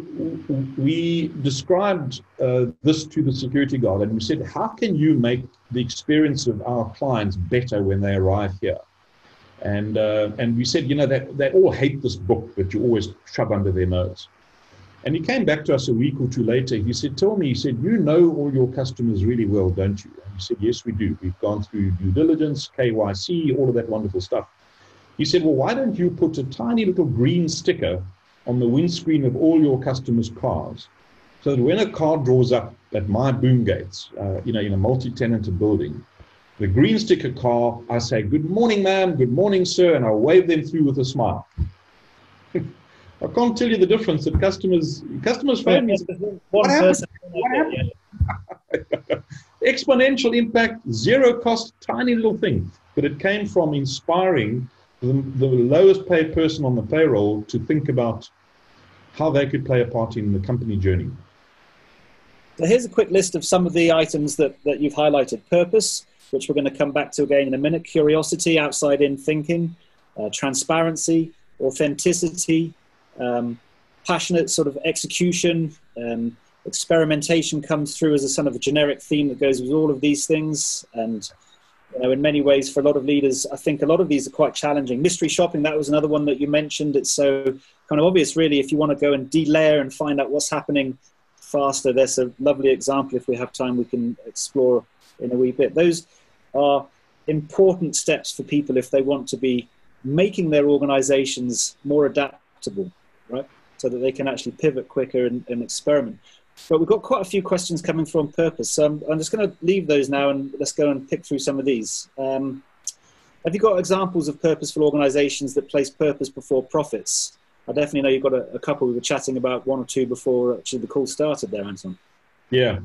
we described uh, this to the security guard, and we said, how can you make the experience of our clients better when they arrive here? And, uh, and we said, you know, that they all hate this book that you always shove under their nose. And he came back to us a week or two later. He said, tell me, he said, you know all your customers really well, don't you? And he said, yes, we do. We've gone through due diligence, K Y C, all of that wonderful stuff. He said, well, why don't you put a tiny little green sticker on the windscreen of all your customers' cars, so that when a car draws up at my boom gates, uh, you know, in a multi-tenanted building, the green sticker car, I say, good morning, ma'am, good morning, sir, and I wave them through with a smile. I can't tell you the difference that customers, customers phone me. What happened? What happened? Exponential impact, zero cost, tiny little thing, but it came from inspiring The, the lowest paid person on the payroll to think about how they could play a part in the company journey. So here's a quick list of some of the items that, that you've highlighted. Purpose, which we're going to come back to again in a minute. Curiosity, outside-in thinking, uh, transparency, authenticity, um, passionate sort of execution, um, experimentation comes through as a sort of a generic theme that goes with all of these things. And you know, in many ways, for a lot of leaders, I think a lot of these are quite challenging. Mystery shopping, that was another one that you mentioned. It's so kind of obvious, really, if you want to go and de-layer and find out what's happening faster. There's a lovely example, if we have time, we can explore in a wee bit. Those are important steps for people if they want to be making their organizations more adaptable, right? So that they can actually pivot quicker and, and experiment. But we've got quite a few questions coming from purpose. So I'm, I'm just going to leave those now and let's go and pick through some of these. Um, have you got examples of purposeful organizations that place purpose before profits? I definitely know you've got a, a couple. We were chatting about one or two before actually the call started there, Anton. Yeah.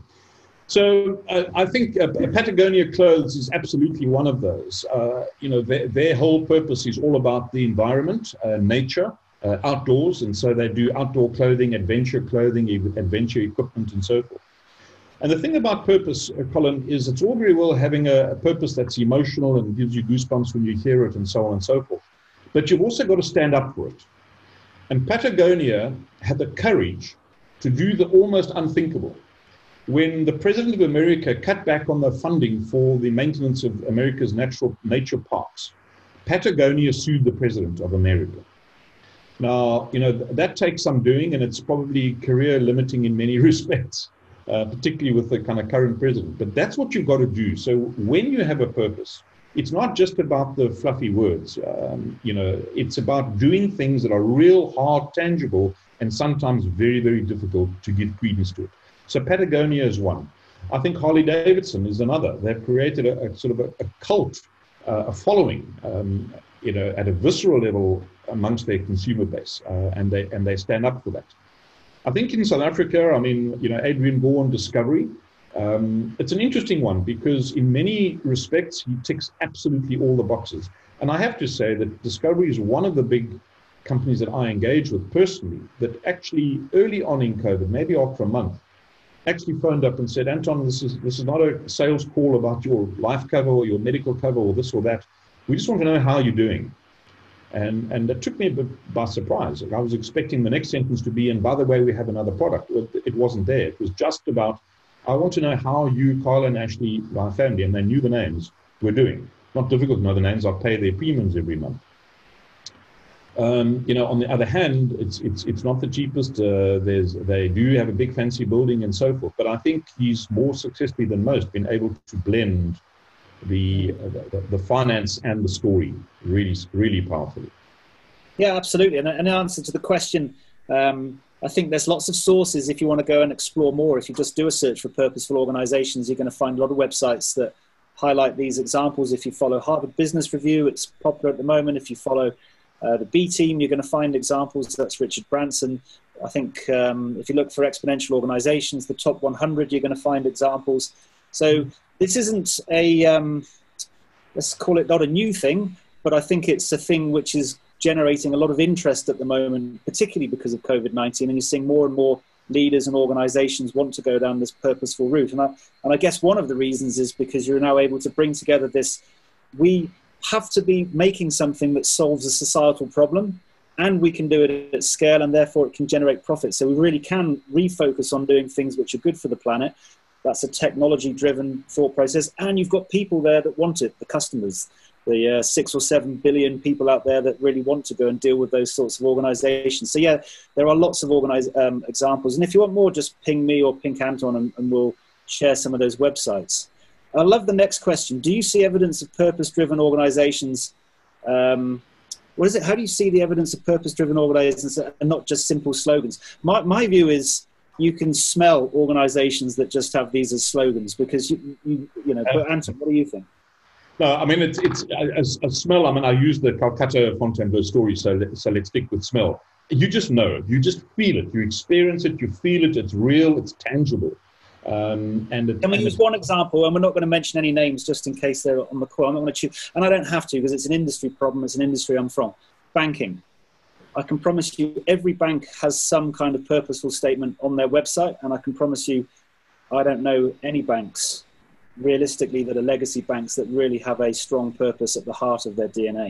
So uh, I think uh, Patagonia Clothes is absolutely one of those. Uh, you know, their, their whole purpose is all about the environment, uh, nature. Uh, outdoors, and so they do outdoor clothing, adventure clothing, adventure equipment, and so forth. And the thing about purpose, uh, Colin, is it's all very well having a, a purpose that's emotional and gives you goosebumps when you hear it and so on and so forth. But you've also got to stand up for it. And Patagonia had the courage to do the almost unthinkable. When the President of America cut back on the funding for the maintenance of America's natural nature parks, Patagonia sued the President of America. Now, you know, that takes some doing, and it's probably career limiting in many respects, uh, particularly with the kind of current president. But that's what you've got to do. So when you have a purpose, it's not just about the fluffy words. Um, you know, it's about doing things that are real, hard, tangible, and sometimes very, very difficult to give credence to it. So Patagonia is one. I think Harley Davidson is another. They've created a, a sort of a, a cult, uh, a following, um, you know, at a visceral level amongst their consumer base, uh, and they and they stand up for that. I think in South Africa, I mean, you know, Adrian Bourne, Discovery, um, it's an interesting one because in many respects he ticks absolutely all the boxes. And I have to say that Discovery is one of the big companies that I engage with personally that actually early on in COVID, maybe after a month, actually phoned up and said, Anton, this is this is not a sales call about your life cover or your medical cover or this or that. We just want to know how you're doing. And, and that took me a bit by surprise. Like I was expecting the next sentence to be, and by the way, we have another product. It wasn't there. It was just about, I want to know how you, Carl and Ashley, my family, and they knew the names, we're doing. Not difficult, Netherlands. I pay their premiums every month. Um, you know, on the other hand, it's it's it's not the cheapest. Uh, there's they do have a big fancy building and so forth. But I think he's more successfully than most been able to blend the uh, the, the finance and the story really really powerfully. Yeah, absolutely. And an answer to the question, um, I think there's lots of sources if you want to go and explore more. If you just do a search for purposeful organizations, you're going to find a lot of websites that highlight these examples. If you follow Harvard Business Review, it's popular at the moment. If you follow Uh, the B Team, you're going to find examples. That's Richard Branson. I think um, if you look for exponential organizations, the top one hundred, you're going to find examples. So this isn't a, um, let's call it not a new thing, but I think it's a thing which is generating a lot of interest at the moment, particularly because of COVID nineteen. And you're seeing more and more leaders and organizations want to go down this purposeful route. And I, and I guess one of the reasons is because you're now able to bring together this, we have to be making something that solves a societal problem, and we can do it at scale, and therefore it can generate profit. So we really can refocus on doing things which are good for the planet. That's a technology driven thought process, and you've got people there that want it, the customers, the uh, six or seven billion people out there that really want to go and deal with those sorts of organizations. So yeah, there are lots of organized um, examples, and if you want more, just ping me or ping Anton, and, and we'll share some of those websites. I love the next question. Do you see evidence of purpose-driven organizations? Um, what is it? How do you see the evidence of purpose-driven organizations and not just simple slogans? My, my view is you can smell organizations that just have these as slogans, because, you, you, you know, but Anton, what do you think? No, I mean, it's, it's a, a smell. I mean, I use the Calcutta Fontainebleau story, so, let, so let's stick with smell. You just know it. You just feel it. You experience it. You feel it. It's real. It's tangible. Um, and it, Can we and use it, one example? And we're not going to mention any names just in case they're on the call. I'm not going to choose, and I don't have to because it's an industry problem. It's an industry I'm from. Banking. I can promise you every bank has some kind of purposeful statement on their website, and I can promise you I don't know any banks realistically that are legacy banks that really have a strong purpose at the heart of their D N A.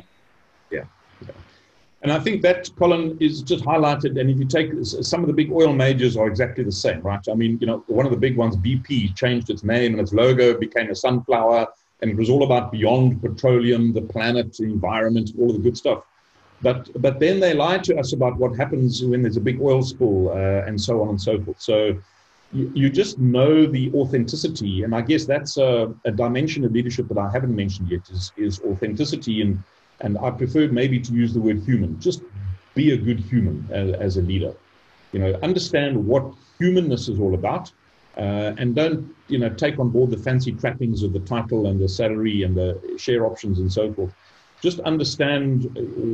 Yeah. Yeah. And I think that, Colin, is just highlighted. And if you take some of the big oil majors are exactly the same, right? I mean, you know, one of the big ones, B P, changed its name and its logo became a sunflower. And it was all about beyond petroleum, the planet, the environment, all the good stuff. But but then they lied to us about what happens when there's a big oil spill uh, and so on and so forth. So you, you just know the authenticity. And I guess that's a, a dimension of leadership that I haven't mentioned yet is, is authenticity. And And I prefer maybe to use the word human. Just be a good human as, as a leader. You know, understand what humanness is all about, uh, and don't you know take on board the fancy trappings of the title and the salary and the share options and so forth. Just understand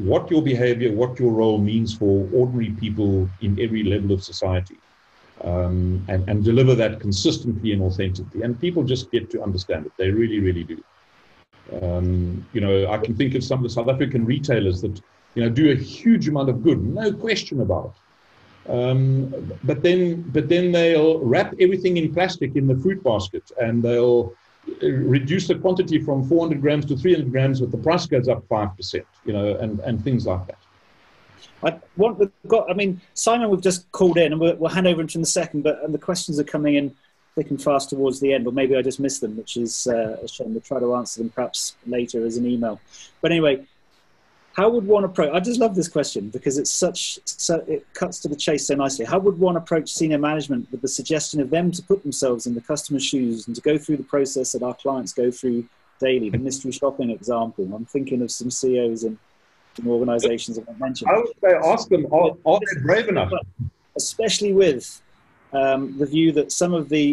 what your behavior, what your role means for ordinary people in every level of society, um, and, and deliver that consistently and authentically. And people just get to understand it. They really, really do. Um, you know, I can think of some of the South African retailers that, you know, do a huge amount of good, no question about it. Um, but then, but then they'll wrap everything in plastic in the fruit basket, and they'll reduce the quantity from four hundred grams to three hundred grams, but the price goes up five percent, you know, and, and things like that. I want, we've got, I mean, Simon, we've just called in, and we'll, we'll hand over in a second, but and the questions are coming in thick and fast towards the end, or maybe I just missed them, which is uh, a shame. We'll try to answer them perhaps later as an email. But anyway, how would one approach, I just love this question because it's such, so it cuts to the chase so nicely. How would one approach senior management with the suggestion of them to put themselves in the customer's shoes and to go through the process that our clients go through daily? The mystery shopping example. I'm thinking of some C E Os and organizations that I mentioned. I would say ask them, are, are they brave enough? Especially with Um, the view that some of the,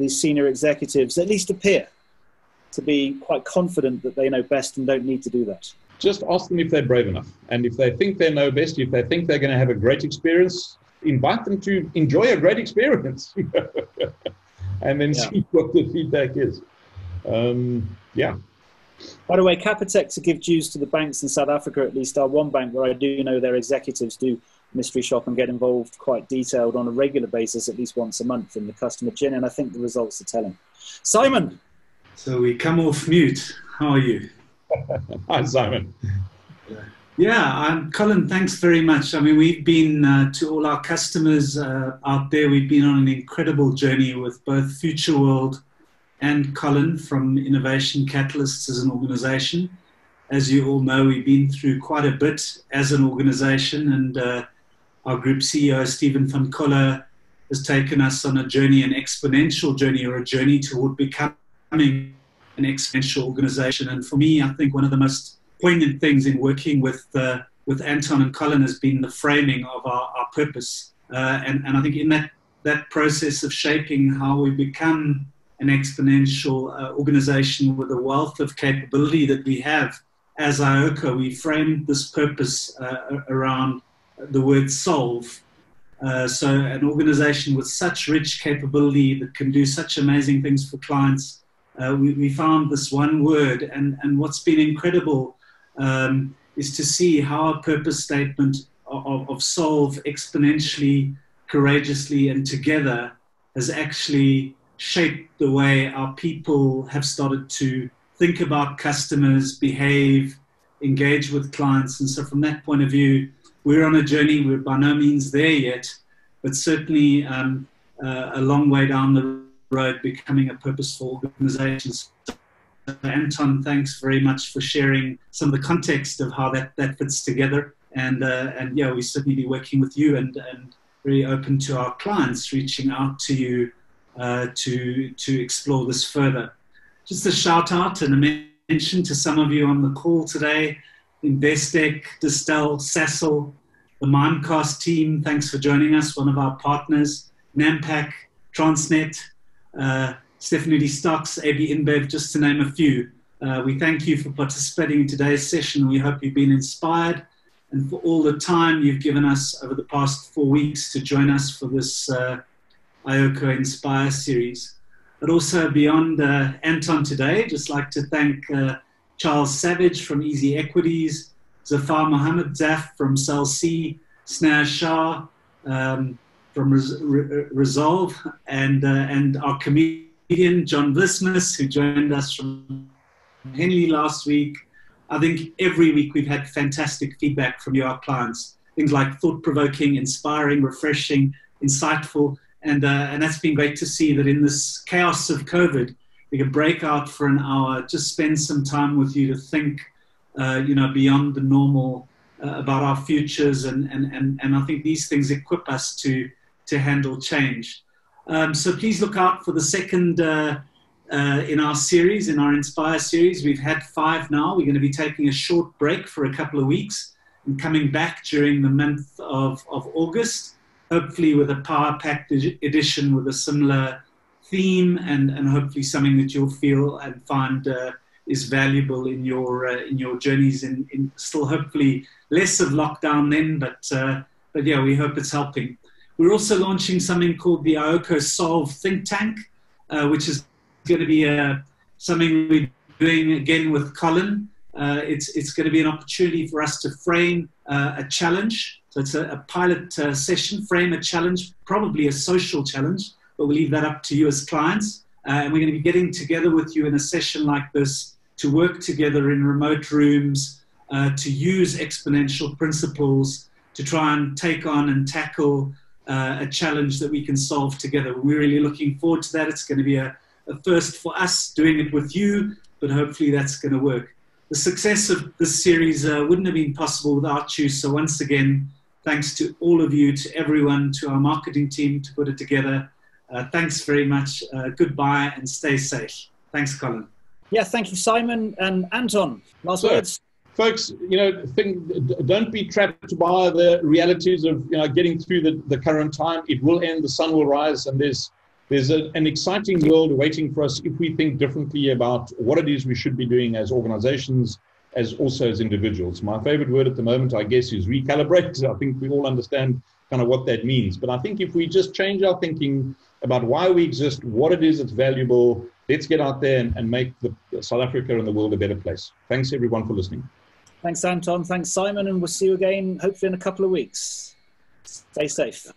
the senior executives at least appear to be quite confident that they know best and don't need to do that. Just ask them if they're brave enough. And if they think they know best, if they think they're going to have a great experience, invite them to enjoy a great experience. And then yeah. See what the feedback is. Um, yeah. By the way, Capitec, to give dues to the banks in South Africa, at least are one bank where I do know their executives do mystery shop and get involved quite detailed on a regular basis, at least once a month, in the customer journey, and I think the results are telling. Simon. So we come off mute. How are you? Hi, Simon. Yeah, I'm Colin, thanks very much. I mean, we've been uh, to all our customers uh, out there. We've been on an incredible journey with both Future World and Colin from Innovation Catalyst as an organization. As you all know, we've been through quite a bit as an organization, and uh, our group C E O, Stephen van Coller, has taken us on a journey, an exponential journey, or a journey toward becoming an exponential organization. And for me, I think one of the most poignant things in working with, uh, with Anton and Colin has been the framing of our, our purpose. Uh, and, and I think in that, that process of shaping how we become an exponential uh, organization with a wealth of capability that we have, as I O C A, we framed this purpose uh, around the word solve. Uh, so an organization with such rich capability that can do such amazing things for clients, uh, we, we found this one word. And, and what's been incredible um, is to see how a purpose statement of, of solve exponentially, courageously, and together has actually shaped the way our people have started to think about customers, behave, engage with clients. And so from that point of view, we're on a journey. We're by no means there yet, but certainly um, uh, a long way down the road, becoming a purposeful organization. So Anton, thanks very much for sharing some of the context of how that, that fits together. And, uh, and yeah, we certainly be working with you and, and really open to our clients, reaching out to you Uh, to, to explore this further. Just a shout out and a mention to some of you on the call today: Investec, Distel, Sasol, the Mimecast team, thanks for joining us, one of our partners, Nampac, Transnet, uh, Stephanie D. Stocks, A B InBev, just to name a few. Uh, we thank you for participating in today's session. We hope you've been inspired, and for all the time you've given us over the past four weeks to join us for this uh, I O C A Inspire series. But also beyond uh, Anton today, just like to thank uh, Charles Savage from Easy Equities, Zafar Mohammed Zaf from Cell C, Snaz Shah um, from Res Re Resolve, and, uh, and our comedian John Vlismas, who joined us from Henley last week. I think every week we've had fantastic feedback from you, our clients. Things like thought-provoking, inspiring, refreshing, insightful. And, uh, and that's been great to see that in this chaos of COVID, we can break out for an hour, just spend some time with you to think, uh, you know, beyond the normal uh, about our futures. And, and, and, and I think these things equip us to, to handle change. Um, so please look out for the second uh, uh, in our series, in our Inspire series. We've had five now. We're going to be taking a short break for a couple of weeks and coming back during the month of, of August. Hopefully with a power-packed edition with a similar theme, and, and hopefully something that you'll feel and find uh, is valuable in your uh, in your journeys. In, in still hopefully less of lockdown then, but uh, but yeah, we hope it's helping. We're also launching something called the I O C A Solve Think Tank, uh, which is going to be uh, something we're doing again with Colin. Uh, it's it's going to be an opportunity for us to frame uh, a challenge. So it's a, a pilot uh, session, frame a challenge, probably a social challenge, but we'll leave that up to you as clients. Uh, and we're going to be getting together with you in a session like this to work together in remote rooms, uh, to use exponential principles to try and take on and tackle uh, a challenge that we can solve together. We're really looking forward to that. It's going to be a, a first for us doing it with you, but hopefully that's going to work. The success of this series uh, wouldn't have been possible without you. So once again, thanks to all of you, to everyone, to our marketing team to put it together. Uh, thanks very much. Uh, goodbye and stay safe. Thanks, Colin. Yeah, thank you, Simon and Anton. Last so, words. Folks, you know, think, don't be trapped by the realities of you know, getting through the, the current time. It will end, the sun will rise, and there's, there's a, an exciting world waiting for us if we think differently about what it is we should be doing as organizations, as also as individuals. My favorite word at the moment, I guess, is recalibrate. I think we all understand kind of what that means. But I think if we just change our thinking about why we exist, what it is that's valuable, let's get out there and, and make the, South Africa and the world a better place. Thanks, everyone, for listening. Thanks, Anton. Thanks, Simon. And we'll see you again, hopefully, in a couple of weeks. Stay safe.